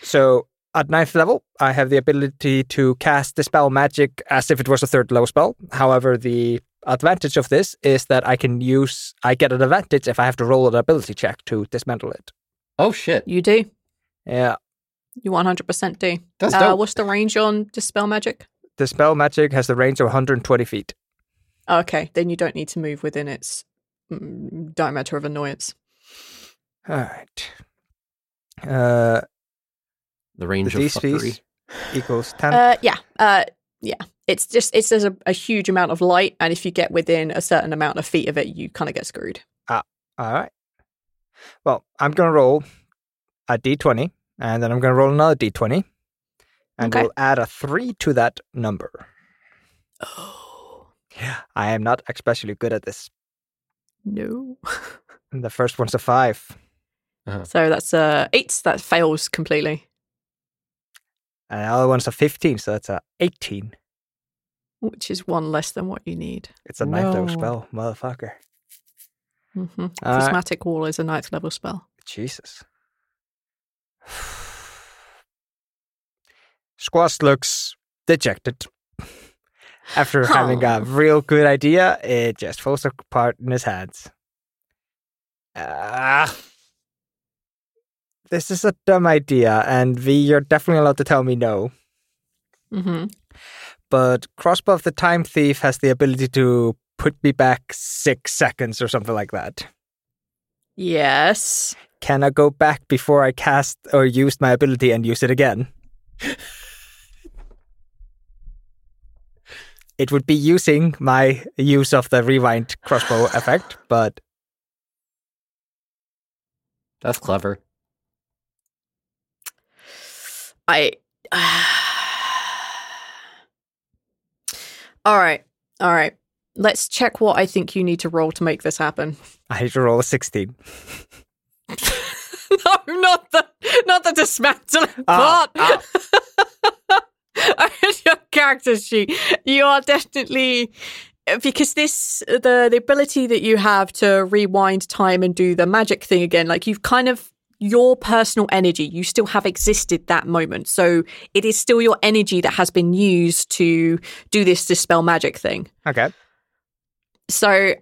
So, at 9th level, I have the ability to cast Dispel Magic as if it was a 3rd level spell. However, the advantage of this is that I get an advantage if I have to roll an ability check to dismantle it. Oh, shit. You do? Yeah. You 100% do. That's dope. What's the range on Dispel Magic? Dispel Magic has the range of 120 feet. Okay, then you don't need to move within its diameter of annoyance. All right. The range of fuckery equals 10. Yeah. It's there's a huge amount of light, and if you get within a certain amount of feet of it, you kind of get screwed. All right. Well, I'm going to roll a d20, and then I'm going to roll another d20, and we'll add a 3 to that number. Oh. Yeah. I am not especially good at this. No. The first one's a 5. Uh-huh. So that's 8. That fails completely. And the other one's a 15, so that's a 18. Which is 1 less than what you need. It's a 9th level spell, motherfucker. Mm-hmm. Prismatic Wall is a 9th level spell. Jesus. Squash looks dejected. After having a real good idea, it just falls apart in his hands. This is a dumb idea, and V, you're definitely allowed to tell me no. Mm-hmm. But Crossbow of the Time Thief has the ability to put me back 6 seconds or something like that. Yes. Can I go back before I cast or used my ability and use it again? It would be using my use of the rewind crossbow effect, but... That's clever. All right. Let's check what I think you need to roll to make this happen. I need to roll a 16. No, not the dismantling part. Your character sheet. You are definitely, because the ability that you have to rewind time and do the magic thing again, like you've kind of, your personal energy, you still have existed that moment. So it is still your energy that has been used to do this dispel magic thing. Okay. So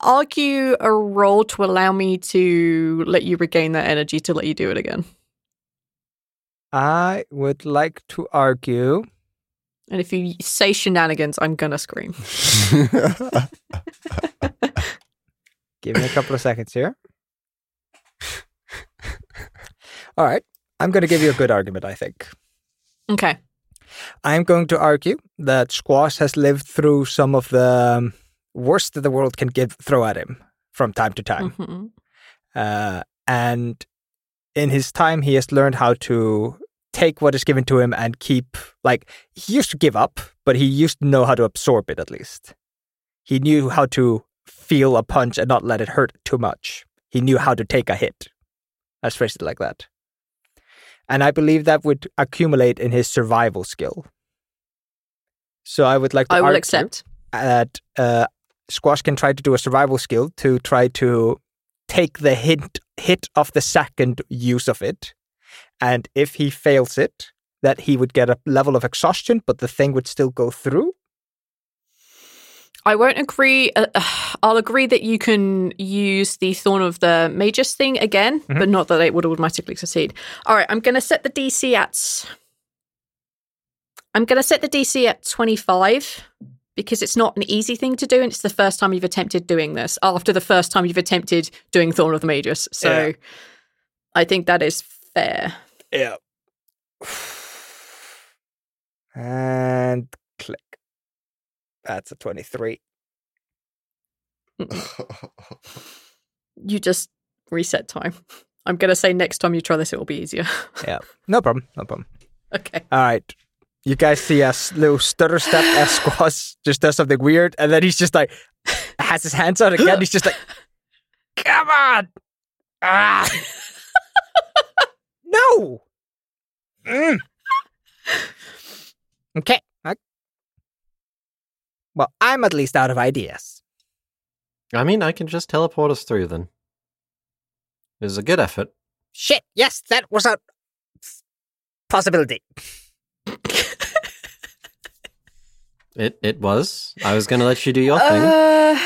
argue a roll to allow me to let you regain that energy to let you do it again. I would like to argue. And if you say shenanigans, I'm going to scream. Give me a couple of seconds here. All right, I'm going to give you a good argument, I think. Okay. I'm going to argue that Squash has lived through some of the worst that the world can throw at him from time to time. Mm-hmm. And in his time, he has learned how to take what is given to him and keep, like, he used to give up, but he used to know how to absorb it, at least. He knew how to feel a punch and not let it hurt too much. He knew how to take a hit. Let's phrase it like that. And I believe that would accumulate in his survival skill. So I would like to argue that Squash can try to do a survival skill to try to take the hit of the second use of it. And if he fails it, that he would get a level of exhaustion, but the thing would still go through. I won't agree. I'll agree that you can use the Thorn of the Magus thing again, mm-hmm. but not that it would automatically succeed. All right, I'm going to set the DC at... I'm going to set the DC at 25 because it's not an easy thing to do and it's the first time you've attempted doing this after the first time you've attempted doing Thorn of the Magus. So yeah. I think that is fair. Yeah. And click. That's a 23. You just reset time. I'm going to say next time you try this, it will be easier. Yeah. No problem. Okay. All right. You guys see a little stutter step as Squash just does something weird. And then he's just like, has his hands out again. He's just like, come on. Ah. No. Mm. Okay. Well, I'm at least out of ideas. I mean, I can just teleport us through then. It was a good effort. Shit, yes, that was a possibility. It was. I was going to let you do your thing.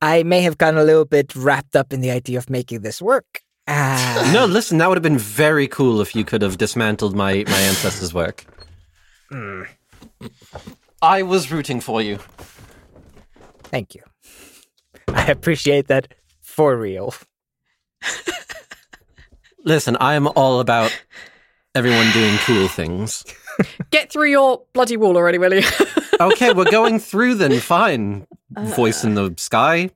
I may have gotten a little bit wrapped up in the idea of making this work. No, listen, that would have been very cool if you could have dismantled my ancestors' work. Mm. I was rooting for you. Thank you. I appreciate that for real. Listen, I am all about everyone doing cool things. Get through your bloody wall already, will you? Okay, we're going through then, fine. Voice in the sky,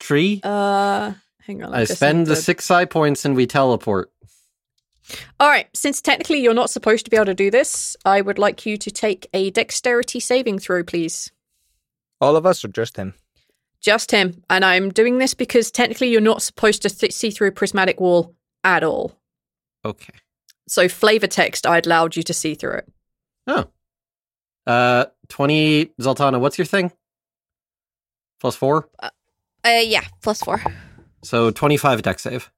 tree. Hang on. I spend the 6 psi points and we teleport. All right, since technically you're not supposed to be able to do this, I would like you to take a dexterity saving throw, please. All of us or just him? Just him. And I'm doing this because technically you're not supposed to see through a prismatic wall at all. Okay. So flavor text, I allowed you to see through it. Oh. 20, Zaltanna, what's your thing? Plus 4? Yeah, plus 4. So 25 dex save.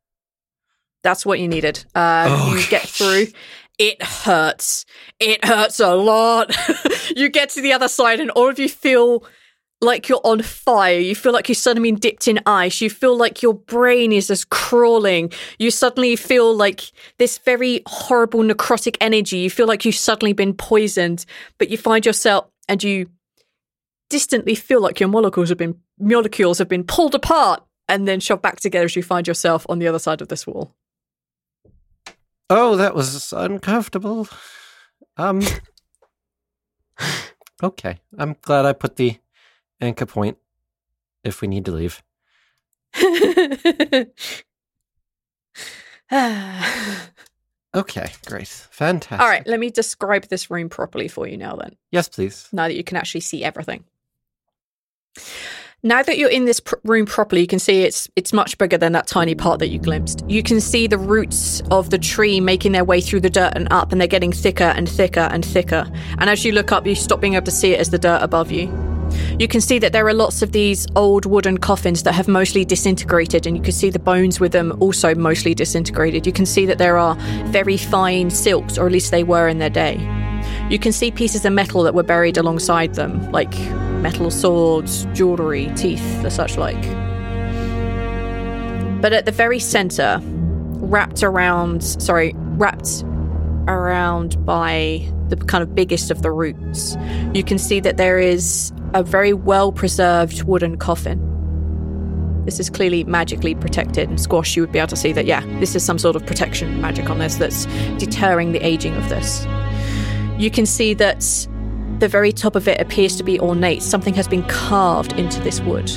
That's what you needed. You get through. It hurts. It hurts a lot. You get to the other side and all of you feel like you're on fire. You feel like you've suddenly been dipped in ice. You feel like your brain is just crawling. You suddenly feel like this very horrible necrotic energy. You feel like you've suddenly been poisoned, but you find yourself and you distantly feel like your molecules have been pulled apart and then shoved back together as you find yourself on the other side of this wall. Oh, that was uncomfortable. Okay. I'm glad I put the anchor point if we need to leave. Okay, great. Fantastic. All right, let me describe this room properly for you now then. Yes, please. Now that you can actually see everything. Now that you're in this room properly, you can see it's much bigger than that tiny part that you glimpsed. You can see the roots of the tree making their way through the dirt and up, and they're getting thicker and thicker and thicker. And as you look up, you stop being able to see it as the dirt above you. You can see that there are lots of these old wooden coffins that have mostly disintegrated, and you can see the bones with them also mostly disintegrated. You can see that there are very fine silks, or at least they were in their day. You can see pieces of metal that were buried alongside them, like metal swords, jewellery, teeth, and such like. But at the very centre, wrapped around by the kind of biggest of the roots, you can see that there is a very well-preserved wooden coffin. This is clearly magically protected, and Squash, you would be able to see that, yeah, this is some sort of protection magic on this that's deterring the ageing of this. You can see that the very top of it appears to be ornate. Something has been carved into this wood.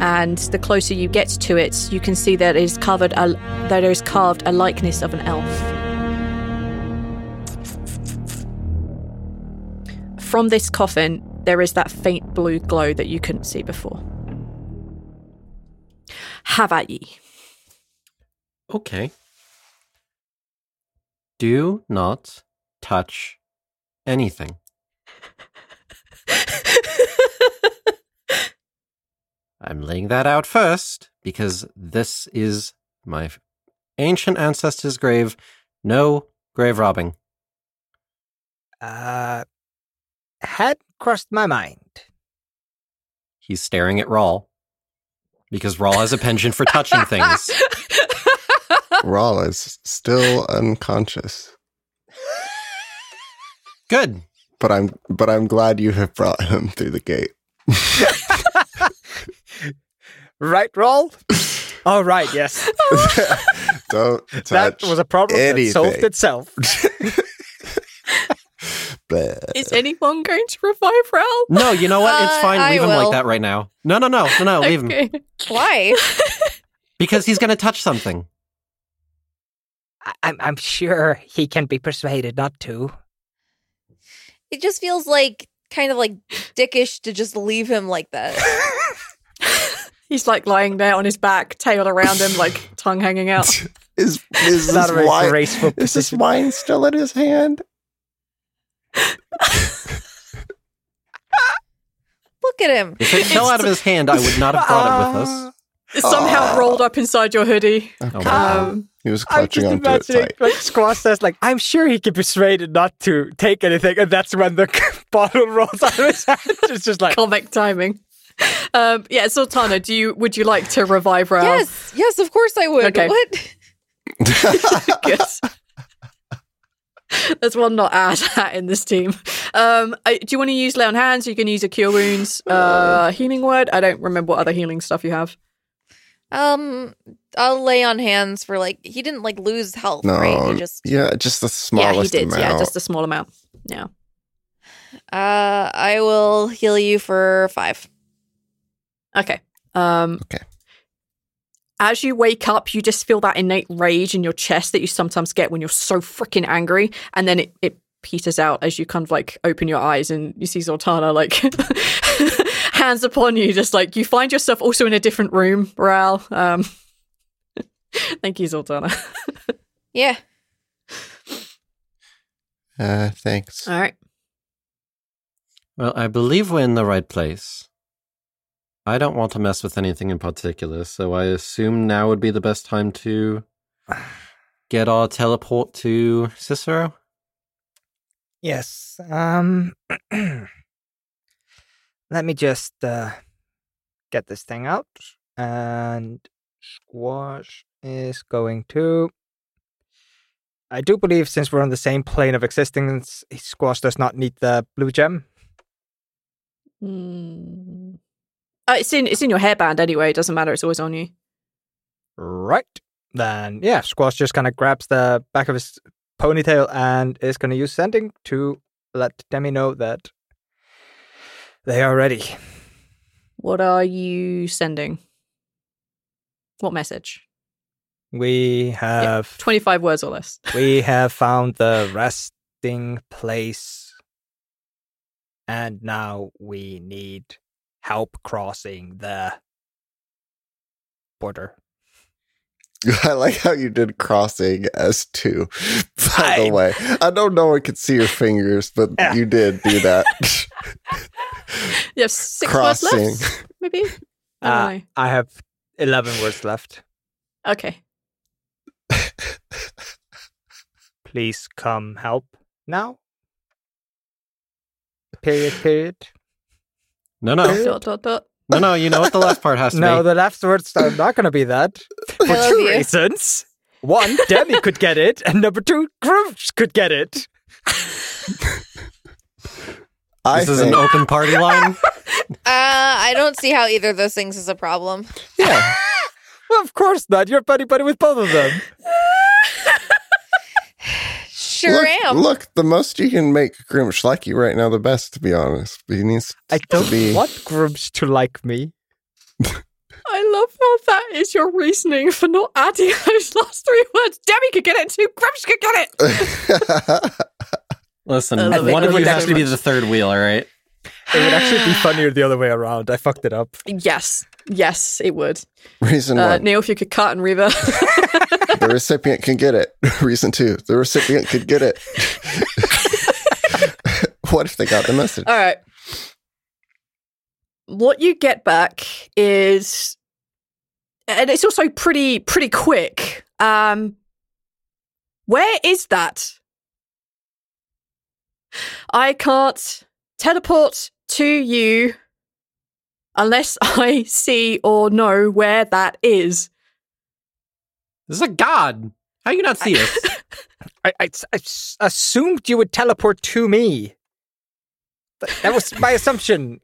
And the closer you get to it, you can see that it is carved a likeness of an elf. From this coffin, there is that faint blue glow that you couldn't see before. have at ye. Okay. Do not touch anything. I'm laying that out first, because this is my ancient ancestor's grave. No grave robbing. Had crossed my mind. He's staring at Rhal, because Rhal has a penchant for touching things. Rhal is still unconscious. Good. But I'm glad you have brought him through the gate. Right, Rhal? All right, yes. Don't touch anything. That was a problem that solved itself. Is anyone going to revive Rhal? No, you know what? It's fine. Leave him like that right now. No, leave him. Why? Because he's going to touch something. I'm sure he can be persuaded not to. It just feels like kind of like dickish to just leave him like that. He's like lying there on his back, tail around him, like tongue hanging out. Is this wine still in his hand? Look at him. If it fell out of his hand, I would not have brought it with us. It's somehow rolled up inside your hoodie. Okay. He was clutching onto it tight. Like, Squash says, like, I'm sure he can be persuaded not to take anything, and that's when the bottle rolls out of his hand. It's just like comic timing. Yeah, Sultana, would you like to revive Rao? Yes, of course I would. Okay. What? Yes. There's one not ad hat in this team. Do you want to use lay on hands? You can use a cure wounds, healing word. I don't remember what other healing stuff you have. I'll lay on hands for like he didn't like lose health, right? Just the smallest amount. Just a small amount. Yeah. I will heal you for 5. Okay. Okay. As you wake up, you just feel that innate rage in your chest that you sometimes get when you're so freaking angry, and then it peters out as you kind of like open your eyes and you see Zoltana like hands upon you, just like you find yourself also in a different room, Rhal. Thank you, Zoltana. Yeah. Thanks. All right. Well, I believe we're in the right place. I don't want to mess with anything in particular, so I assume now would be the best time to get our teleport to Cicero? Yes. Let me just get this thing out. And Squash is going to... I do believe since we're on the same plane of existence, Squash does not need the blue gem. Hmm... It's in your hairband anyway. It doesn't matter. It's always on you. Right. Then, yeah, Squash just kind of grabs the back of his ponytail and is going to use sending to let Demi know that they are ready. What are you sending? What message? We have... 25 words or less. We have found the resting place. And now we need... help crossing the border. I like how you did crossing as two, by the way. I know no one could see your fingers, but you did do that. You have 6 crossing. Words left, maybe? I have 11 words left. Okay. Please come help now. Period. No. Dot, dot, dot. No, you know what the last part has to be. No, the last words are not going to be that. For two reasons. One, Demi could get it. And number 2, Grimsh could get it. This is an open party line? I don't see how either of those things is a problem. Yeah. Well, of course not. You're buddy-buddy with both of them. Sure am. Look, the most you can make Grimsh like you right now, the best, to be honest. He needs want Grimsh to like me. I love how that is your reasoning for not adding those last 3 words. Demi could get it too. Grimsh could get it. Listen, one of you has to be the third wheel, all right? It would actually be funnier the other way around. I fucked it up. Yes. Yes, it would. Reason one. Neil, if you could cut and reverse. The recipient can get it. Reason two. The recipient could get it. What if they got the message? All right. What you get back is, and it's also pretty quick. Where is that? I can't teleport to you unless I see or know where that is. This is a god. How do you not see this? I assumed you would teleport to me. That was my assumption.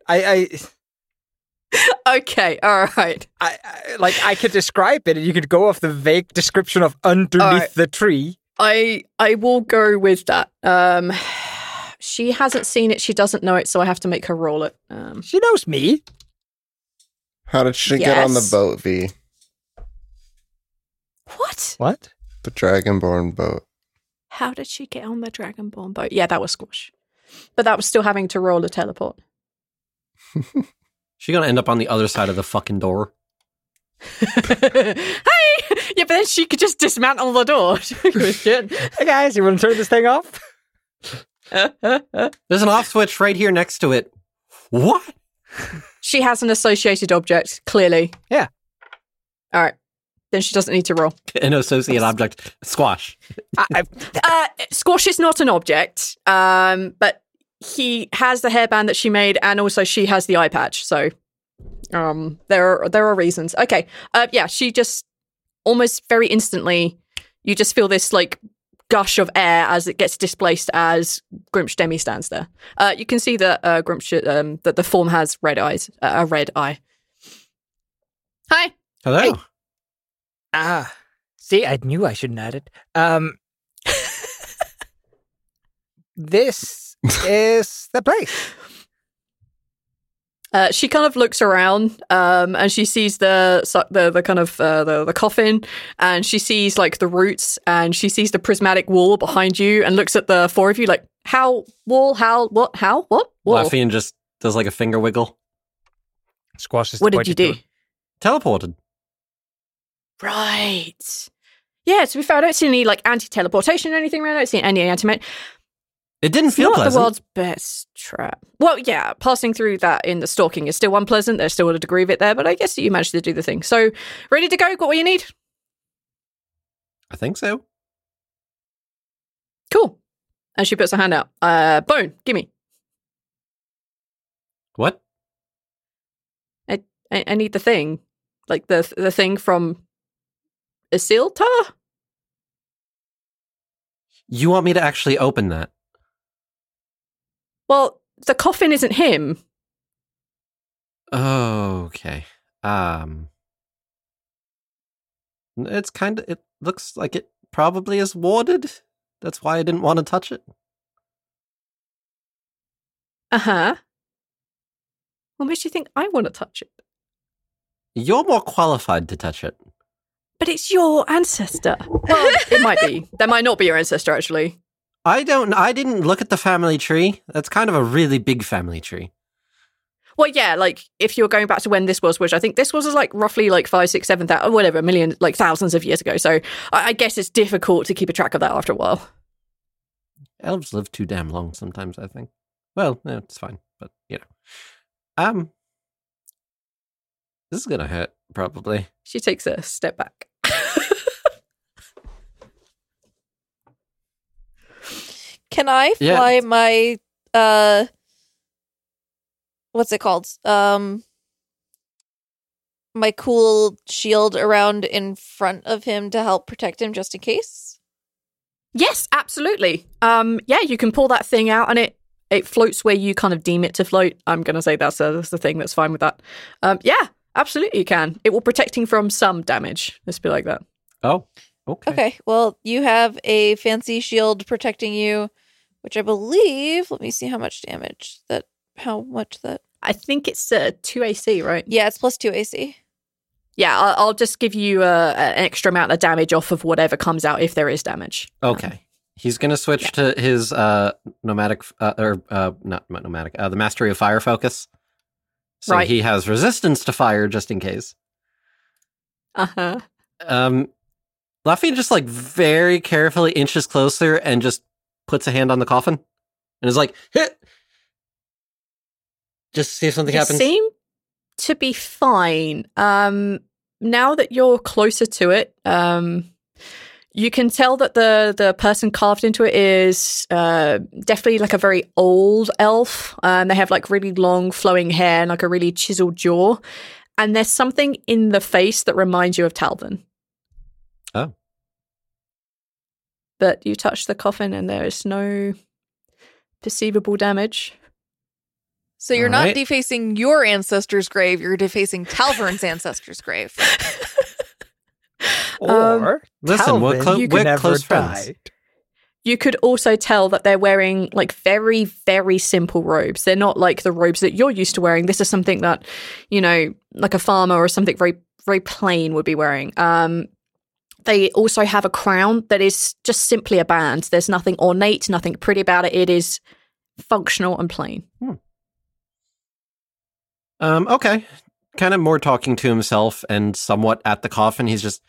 Okay, all right. I could describe it, and you could go off the vague description of underneath the tree. I will go with that. She hasn't seen it. She doesn't know it, so I have to make her roll it. She knows me. How did she get on the boat, V? What? The Dragonborn boat. How did she get on the Dragonborn boat? Yeah, that was Squash. But that was still having to roll a teleport. She's going to end up on the other side of the fucking door. Hey! Yeah, but then she could just dismantle the door. Hey guys, you want to turn this thing off? There's an off switch right here next to it. What? She has an associated object, clearly. Yeah. All right. Then she doesn't need to roll. An associate object. Squash. Squash is not an object, but he has the hairband that she made, and also she has the eye patch. So there are reasons. Okay. She just almost very instantly, you just feel this like gush of air as it gets displaced as Grimsh Demi stands there. You can see that Grimsh, that the form has red eyes, a red eye. Hi. Hello. Hey. Ah, see, I knew I shouldn't add it. This is the place. She kind of looks around, and she sees the kind of the coffin, and she sees like the roots, and she sees the prismatic wall behind you, and looks at the four of you like, how wall, how what, how what? Laffian just does like a finger wiggle. Squashes. What did you do? Teleported. Right. Yeah, to be fair, I don't see any like anti-teleportation or anything. I don't see any anti-magic. It didn't feel pleasant. It's not the world's best trap. Well, yeah, passing through that in the stalking is still unpleasant. There's still a degree of it there, but I guess you managed to do the thing. So, ready to go? Got what you need? I think so. Cool. And she puts her hand out. Bone, gimme. What? I need the thing. Like the thing from Isilta? You want me to actually open that? Well, the coffin isn't him. Oh, okay. It's kind of, it looks like it probably is warded. That's why I didn't want to touch it. Uh-huh. What makes you think I want to touch it? You're more qualified to touch it. But it's your ancestor. Well, it might be. That might not be your ancestor, actually. I didn't look at the family tree. That's kind of a really big family tree. Well, yeah, like, if you're going back to when this was, which I think this was like roughly like 5, 6, 7,000, whatever, a million, like thousands of years ago. So I guess it's difficult to keep a track of that after a while. Elves live too damn long sometimes, I think. Well, no, it's fine, but, you know. This is gonna hurt, probably. She takes a step back. Can I fly my what's it called? My cool shield around in front of him to help protect him just in case? Yes, absolutely. You can pull that thing out and it floats where you kind of deem it to float. I'm gonna say that's the thing, that's fine with that. Absolutely you can. It will protect him from some damage. Let's be like that. Oh, okay. Okay, well, you have a fancy shield protecting you, which I believe, let me see how much damage that, I think it's 2 AC, right? Yeah, it's plus 2 AC. Yeah, I'll just give you an extra amount of damage off of whatever comes out if there is damage. Okay. He's going to switch to his nomadic, the mastery of fire focus. So right. He has resistance to fire just in case. Uh-huh. Laffian just like very carefully inches closer and just puts a hand on the coffin and is like, hit! Just see if something happens. It seemed to be fine. Now that you're closer to it, you can tell that the person carved into it is definitely like a very old elf. And they have like really long flowing hair and like a really chiseled jaw. And there's something in the face that reminds you of Talvin. Oh. But you touch the coffin and there is no perceivable damage. So you're all right. Not defacing your ancestor's grave, you're defacing Talvin's ancestor's grave. Or, listen, we're close friends. You could also tell that they're wearing like very, very simple robes. They're not like the robes that you're used to wearing. This is something that, you know, like a farmer or something very, very plain would be wearing. They also have a crown that is just simply a band. There's nothing ornate, nothing pretty about it. It is functional and plain. Hmm. Okay. Kind of more talking to himself and somewhat at the coffin. He's just,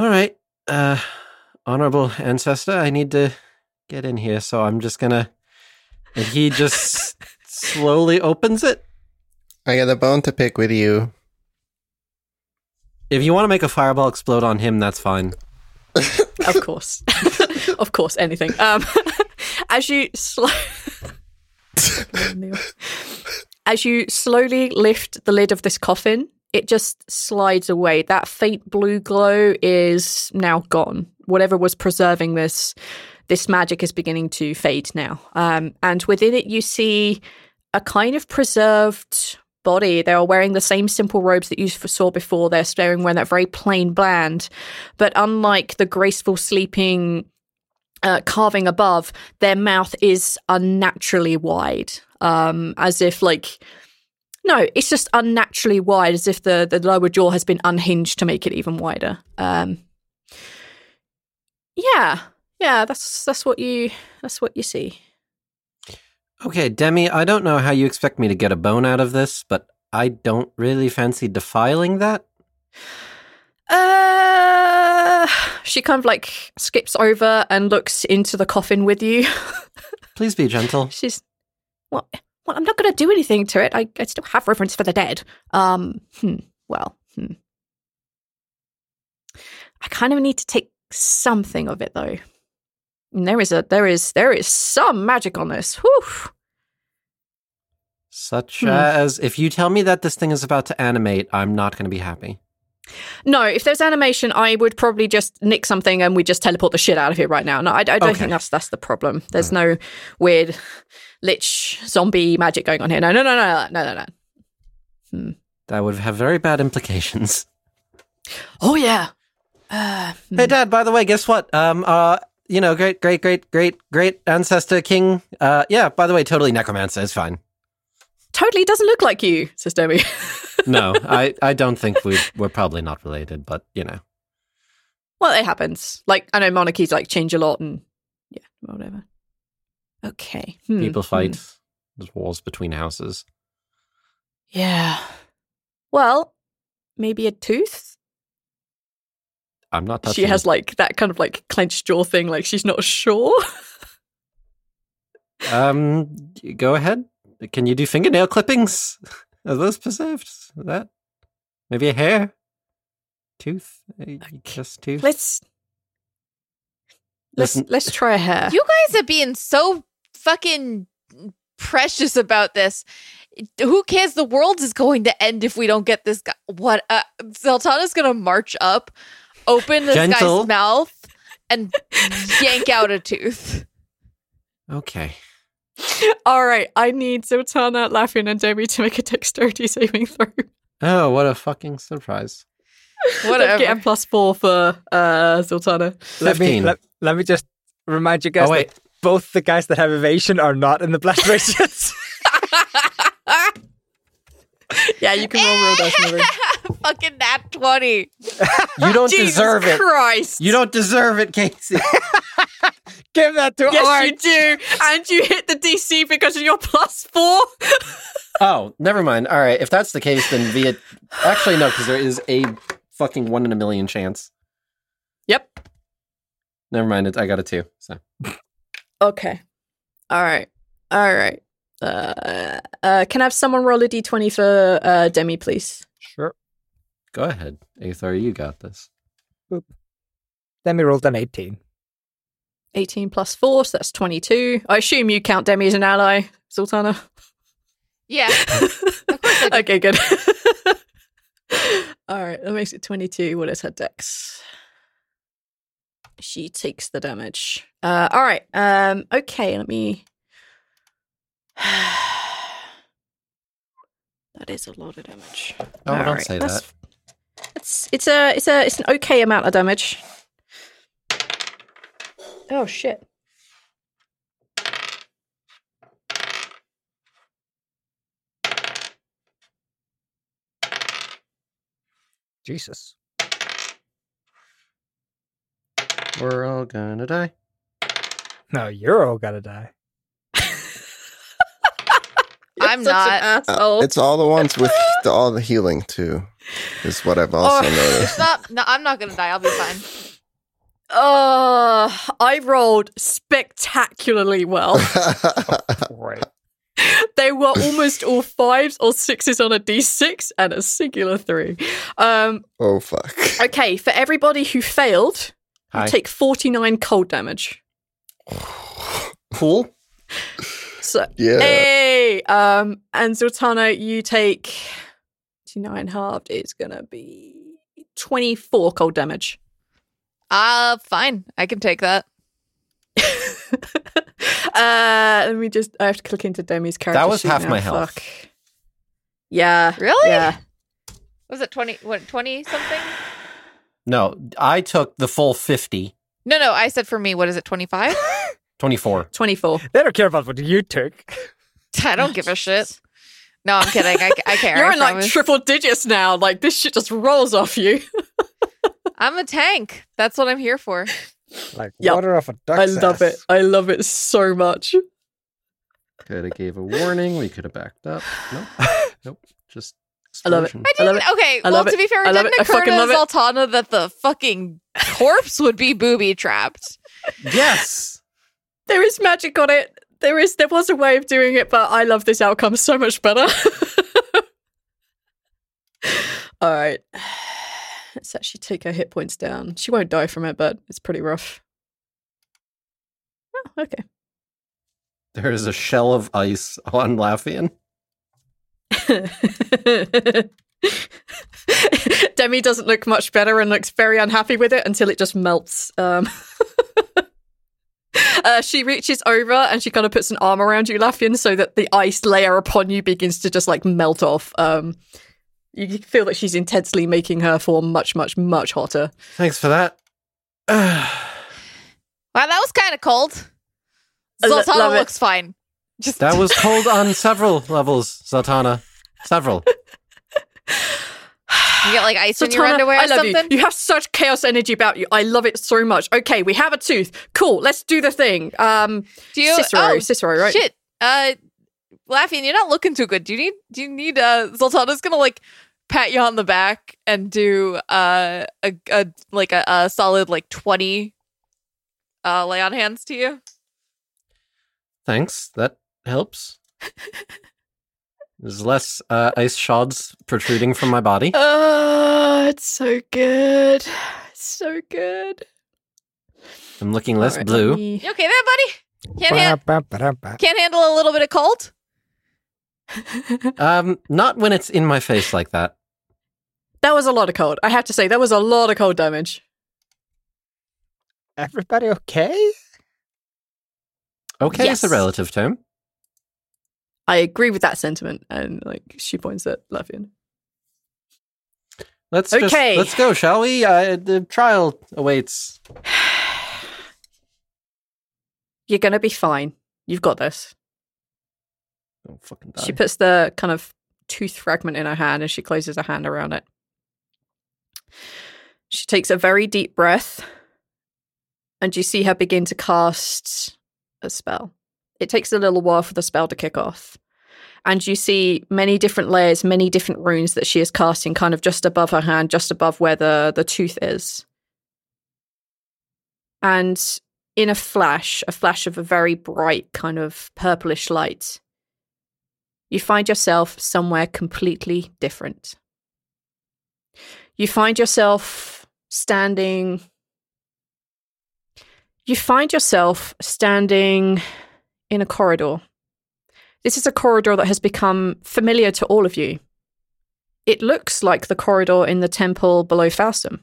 all right, honorable ancestor, I need to get in here, so I'm just gonna... And he just slowly opens it. I got a bone to pick with you. If you want to make a fireball explode on him, that's fine. Of course. Of course, anything. As you slowly lift the lid of this coffin, it just slides away. That faint blue glow is now gone. Whatever was preserving this magic is beginning to fade now. And within it, you see a kind of preserved body. They are wearing the same simple robes that you saw before. They're staring wearing that very plain band. But unlike the graceful sleeping carving above, their mouth is unnaturally wide. As if like, no, it's just unnaturally wide, as if the lower jaw has been unhinged to make it even wider. Yeah, that's what you see. Okay, Demi, I don't know how you expect me to get a bone out of this, but I don't really fancy defiling that. She kind of like skips over and looks into the coffin with you. Please be gentle. She's... Well, I'm not going to do anything to it. I still have reverence for the dead. I kind of need to take something of it, though. And there is some magic on this. Whew. Such as, if you tell me that this thing is about to animate, I'm not going to be happy. No, if there's animation, I would probably just nick something and we just teleport the shit out of here right now. No, I don't think that's the problem. There's no weird lich zombie magic going on here. No. That would have very bad implications. Oh yeah. Hey Dad, by the way, guess what? You know, great ancestor king. Yeah. By the way, totally necromancer. It's fine. Totally doesn't look like you, says Demi. No, I don't think we're probably not related, but, you know. Well, it happens. Like, I know monarchies, like, change a lot and, yeah, whatever. Okay. People fight. There's wars between houses. Yeah. Well, maybe a tooth? I'm not touching. She has, like, that kind of, like, clenched jaw thing, like, she's not sure. Go ahead. Can you do fingernail clippings? Are those preserved? That? Maybe a hair? Tooth? Just tooth? Let's try a hair. You guys are being so fucking precious about this. Who cares? The world is going to end if we don't get this guy. What? Zaltanna's going to march up, open this guy's mouth, and yank out a tooth. Okay. All right, I need Sultana, Laffian, and Demi to make a dexterity saving throw. Oh, what a fucking surprise. Whatever. Get a +4 for Sultana. Let me just remind you guys that both the guys that have evasion are not in the blast rations. Yeah, you can roll dice in the ring. Fucking nat 20. You don't deserve it. Christ. You don't deserve it, Casey. Give that to Arch. Yes, you do. And you hit the DC because of your +4. Oh, never mind. All right. If that's the case, then via... Actually, no, because there is a fucking 1 in a million chance. Yep. Never mind. I got a 2. So. Okay. All right. All right. Can I have someone roll a d20 for Demi, please? Sure. Go ahead. Aethar, you got this. Boop. Demi rolled an 18. 18 plus 4, so that's 22. I assume you count Demi as an ally, Sultana. Yeah. Okay, good. All right, that makes it 22. What is her dex? She takes the damage. All right. Okay, let me... That is a lot of damage. Oh, all don't right. say that's... that. It's an okay amount of damage. Oh shit. Jesus. We're all gonna die. No, you're all gonna die. I'm not. It's all the ones with all the healing too, is what I've also noticed. I'm not gonna die. I'll be fine. I rolled spectacularly well. Right. They were almost all 5s or 6s on a d6 and a singular 3. Oh, fuck. Okay, for everybody who failed, you take 49 cold damage. Cool. So, yeah. Hey! And Zoltana, you take 29 halved is going to be 24 cold damage. Fine. I can take that. Let me just... I have to click into Demi's character. That was half now. My health. Fuck. Yeah. Really? Yeah. Was it 20... What, 20 something? No, I took the full 50. No, I said for me, what is it, 25? 24. They don't care about what you took. I don't give a shit. No, I'm kidding. I care. You're in like triple digits now. Like, this shit just rolls off you. I'm a tank. That's what I'm here for. Like water off a duck's ass. I love it. I love it so much. Could have gave a warning. We could have backed up. Nope. Just explosion. I love it. Okay. Well, to be fair, it didn't occur to Zaltanna that the fucking corpse would be booby trapped. Yes. There is magic on it. There was a way of doing it, but I love this outcome so much better. All right. Let's actually take her hit points down. She won't die from it, but it's pretty rough. Oh, okay. There is a shell of ice on Laffian. Demi doesn't look much better and looks very unhappy with it until it just melts. She reaches over and she kind of puts an arm around you, Laffian, so that the ice layer upon you begins to just like melt off. You feel that she's intensely making her form much, much, much hotter. Thanks for that. Wow, that was kind of cold. Zaltanna looks fine. That was cold on several levels, Zaltanna. Several. You get like ice Zaltanna, in your underwear or something? You have such chaos energy about you. I love it so much. Okay, we have a tooth. Cool, let's do the thing. Cicero, right? Shit. Laffian, you're not looking too good. Do you need Zoltana's gonna like pat you on the back and do a solid like 20 lay on hands to you? Thanks. That helps. There's less ice shards protruding from my body. Oh, it's so good. It's so good. I'm looking less right, blue. You okay there, buddy? Can't handle a little bit of cold? Not when it's in my face like that. That was a lot of cold. I have to say, that was a lot of cold damage. Everybody okay? Okay yes. Is a relative term. I agree with that sentiment, and like she points at Laffian. Let's go, shall we? The trial awaits. You're gonna be fine. You've got this. Don't fucking die. She puts the kind of tooth fragment in her hand and she closes her hand around it. She takes a very deep breath and you see her begin to cast a spell. It takes a little while for the spell to kick off. and you see many different layers, many different runes that she is casting kind of just above her hand, just above where the tooth is. And in a flash of a very bright kind of purplish light, you find yourself somewhere completely different. You find yourself standing... You find yourself standing in a corridor. This is a corridor that has become familiar to all of you. It looks like the corridor in the temple below Faustum.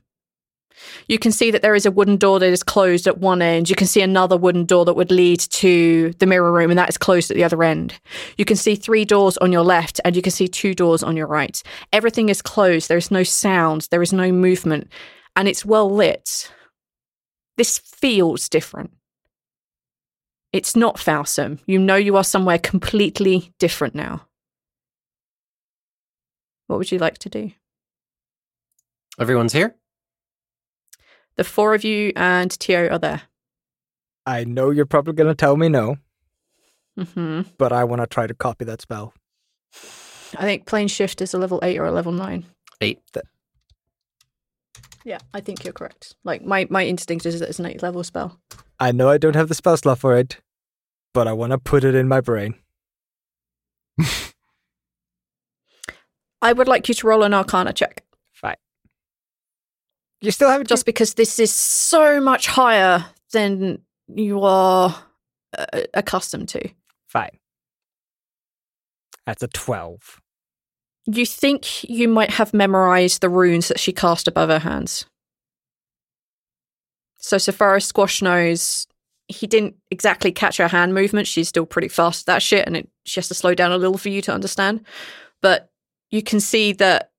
You can see that there is a wooden door that is closed at one end. You can see another wooden door that would lead to the mirror room, and that is closed at the other end. You can see 3 doors on your left, and you can see 2 doors on your right. Everything is closed. There is no sound. There is no movement, and it's well lit. This feels different. It's not Faustum. You know you are somewhere completely different now. What would you like to do? Everyone's here? The 4 of you and Tio are there. I know you're probably going to tell me no. Mm-hmm. But I want to try to copy that spell. I think plane shift is a level 8 or a level 9. 8. Yeah, I think you're correct. Like, my instinct is that it's an 8th level spell. I know I don't have the spell slot for it, but I want to put it in my brain. I would like you to roll an Arcana check. Fine. You still haven't... Just because this is so much higher than you are accustomed to. Fine. That's a 12. You think you might have memorized the runes that she cast above her hands. So far as Squash knows, he didn't exactly catch her hand movement. She's still pretty fast at that shit, and she has to slow down a little for you to understand. But you can see that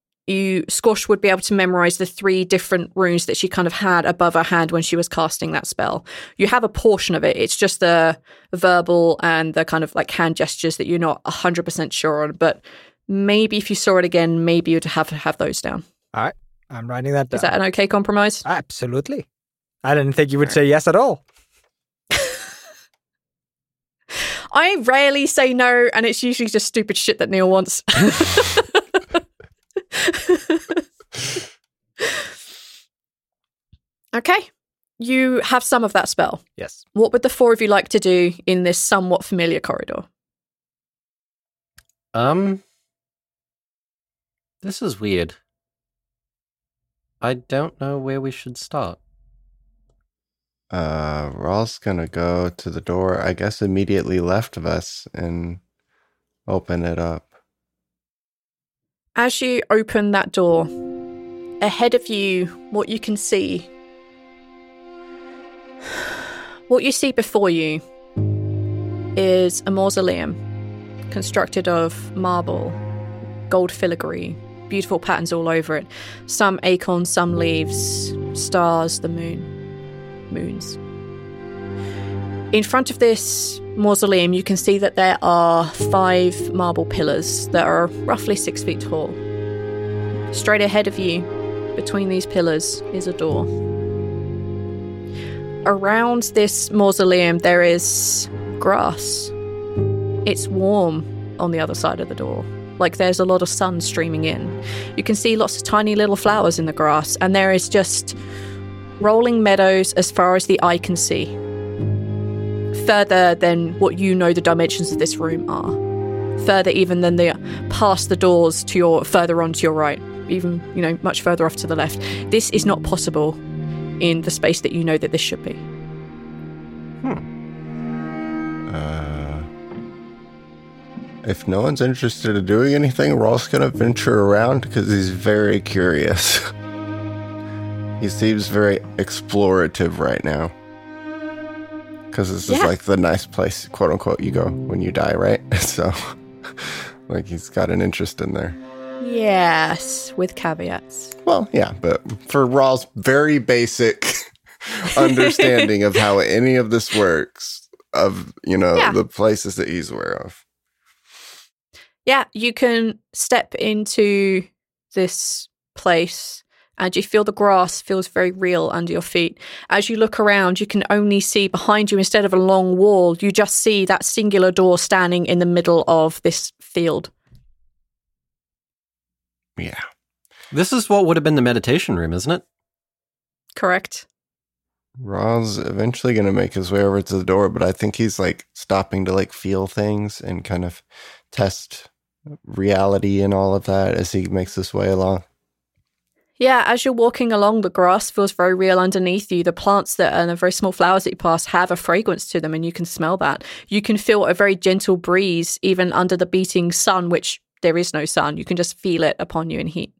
Squash would be able to memorize the 3 different runes that she kind of had above her hand when she was casting that spell. You have a portion of it. It's just the verbal and the kind of like hand gestures that you're not 100% sure on, but... Maybe if you saw it again, maybe you'd have to have those down. All right. I'm writing that down. Is that an okay compromise? Absolutely. I didn't think you would say yes at all. I rarely say no, and it's usually just stupid shit that Neil wants. Okay. You have some of that spell. Yes. What would the 4 of you like to do in this somewhat familiar corridor? This is weird. I don't know where we should start. Rhal's gonna go to the door, I guess, immediately left of us and open it up. As you open that door, ahead of you, what you see before you is a mausoleum constructed of marble, gold filigree, beautiful patterns all over it. Some acorns, some leaves, stars, the moons. In front of this mausoleum, you can see that there are 5 marble pillars that are roughly 6 feet tall. Straight ahead of you, between these pillars, is a door. Around this mausoleum, there is grass. It's warm on the other side of the door. Like, there's a lot of sun streaming in. You can see lots of tiny little flowers in the grass, and there is just rolling meadows as far as the eye can see, further than what you know the dimensions of this room are, further even than past the doors to your further on to your right, even, you know, much further off to the left. This is not possible in the space that you know that this should be. If no one's interested in doing anything, Rhal's going to venture around because he's very curious. He seems very explorative right now. Because this is like the nice place, quote unquote, you go when you die, right? So, like, he's got an interest in there. Yes, with caveats. Well, yeah, but for Rhal's very basic understanding of how any of this works, of, you know, the places that he's aware of. Yeah, you can step into this place and you feel the grass feels very real under your feet. As you look around, you can only see behind you, instead of a long wall, you just see that singular door standing in the middle of this field. Yeah. This is what would have been the meditation room, isn't it? Correct. Ra's eventually going to make his way over to the door, but I think he's like stopping to like feel things and kind of test reality and all of that as he makes his way along. Yeah, as you're walking along, the grass feels very real underneath you. The plants that are the very small flowers that you pass have a fragrance to them, and you can smell that. You can feel a very gentle breeze, even under the beating sun, which there is no sun. You can just feel it upon you in heat.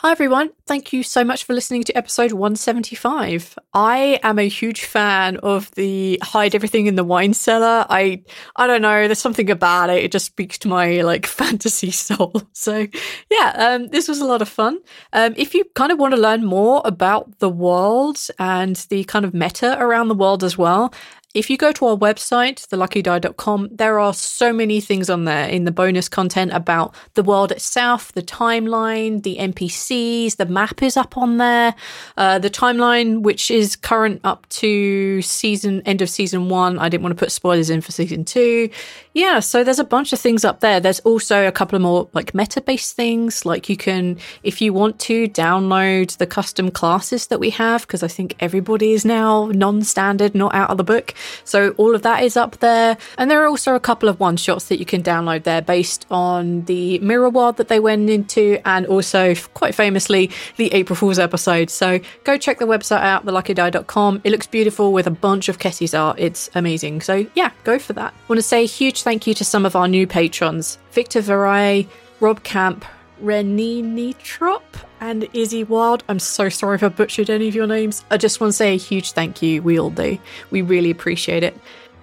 Hi, everyone. Thank you so much for listening to episode 175. I am a huge fan of the hide everything in the wine cellar. I don't know. There's something about it. It just speaks to my like fantasy soul. So yeah, this was a lot of fun. If you kind of want to learn more about the world and the kind of meta around the world as well, if you go to our website, theluckydie.com, there are so many things on there in the bonus content about the world itself, the timeline, the NPCs, the map is up on there. The timeline, which is current up to end of season 1. I didn't want to put spoilers in for season 2. Yeah, so there's a bunch of things up there. There's also a couple of more like meta-based things, like you can, if you want to, download the custom classes that we have, because I think everybody is now non-standard, not out of the book. So all of that is up there. And there are also a couple of one-shots that you can download there based on the mirror world that they went into, and also, quite famously, the April Fool's episode. So go check the website out, theluckydie.com. It looks beautiful with a bunch of Kessie's art. It's amazing. So yeah, go for that. I want to say a huge thank you to some of our new patrons. Victor Varay, Rob Camp, Renini Trop, and Izzy Wild. I'm so sorry if I butchered any of your names. I just want to say a huge thank you. We all do. We really appreciate it.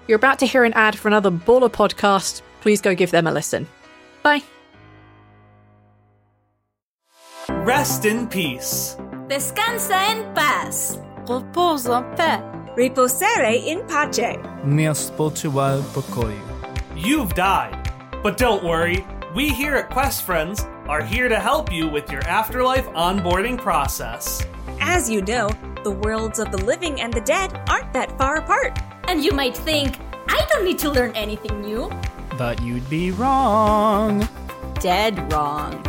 You're about to hear an ad for another baller podcast. Please go give them a listen. Bye. Rest in peace. Descansa en paz. Reposa en paix. Riposare in pace. Mio spiritual pokoju. You've died. But don't worry. We here at Quest Friends are here to help you with your afterlife onboarding process. As you know, the worlds of the living and the dead aren't that far apart. And you might think, I don't need to learn anything new. But you'd be wrong. Dead wrong.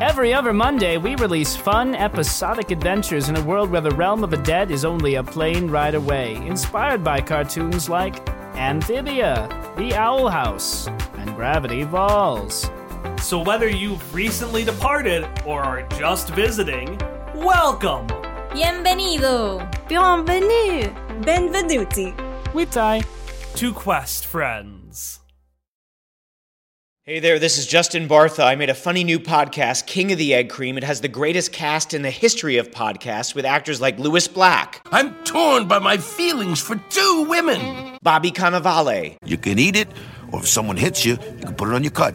Every other Monday, we release fun, episodic adventures in a world where the realm of the dead is only a plane ride away, inspired by cartoons like Amphibia, The Owl House, and Gravity Falls. So whether you've recently departed or are just visiting, welcome! Bienvenido! Bienvenue! Benvenuti! Witai! To Quest Friends. Hey there, this is Justin Bartha. I made a funny new podcast, King of the Egg Cream. It has the greatest cast in the history of podcasts, with actors like Louis Black. I'm torn by my feelings for two women! Bobby Cannavale. You can eat it, or if someone hits you, you can put it on your cut.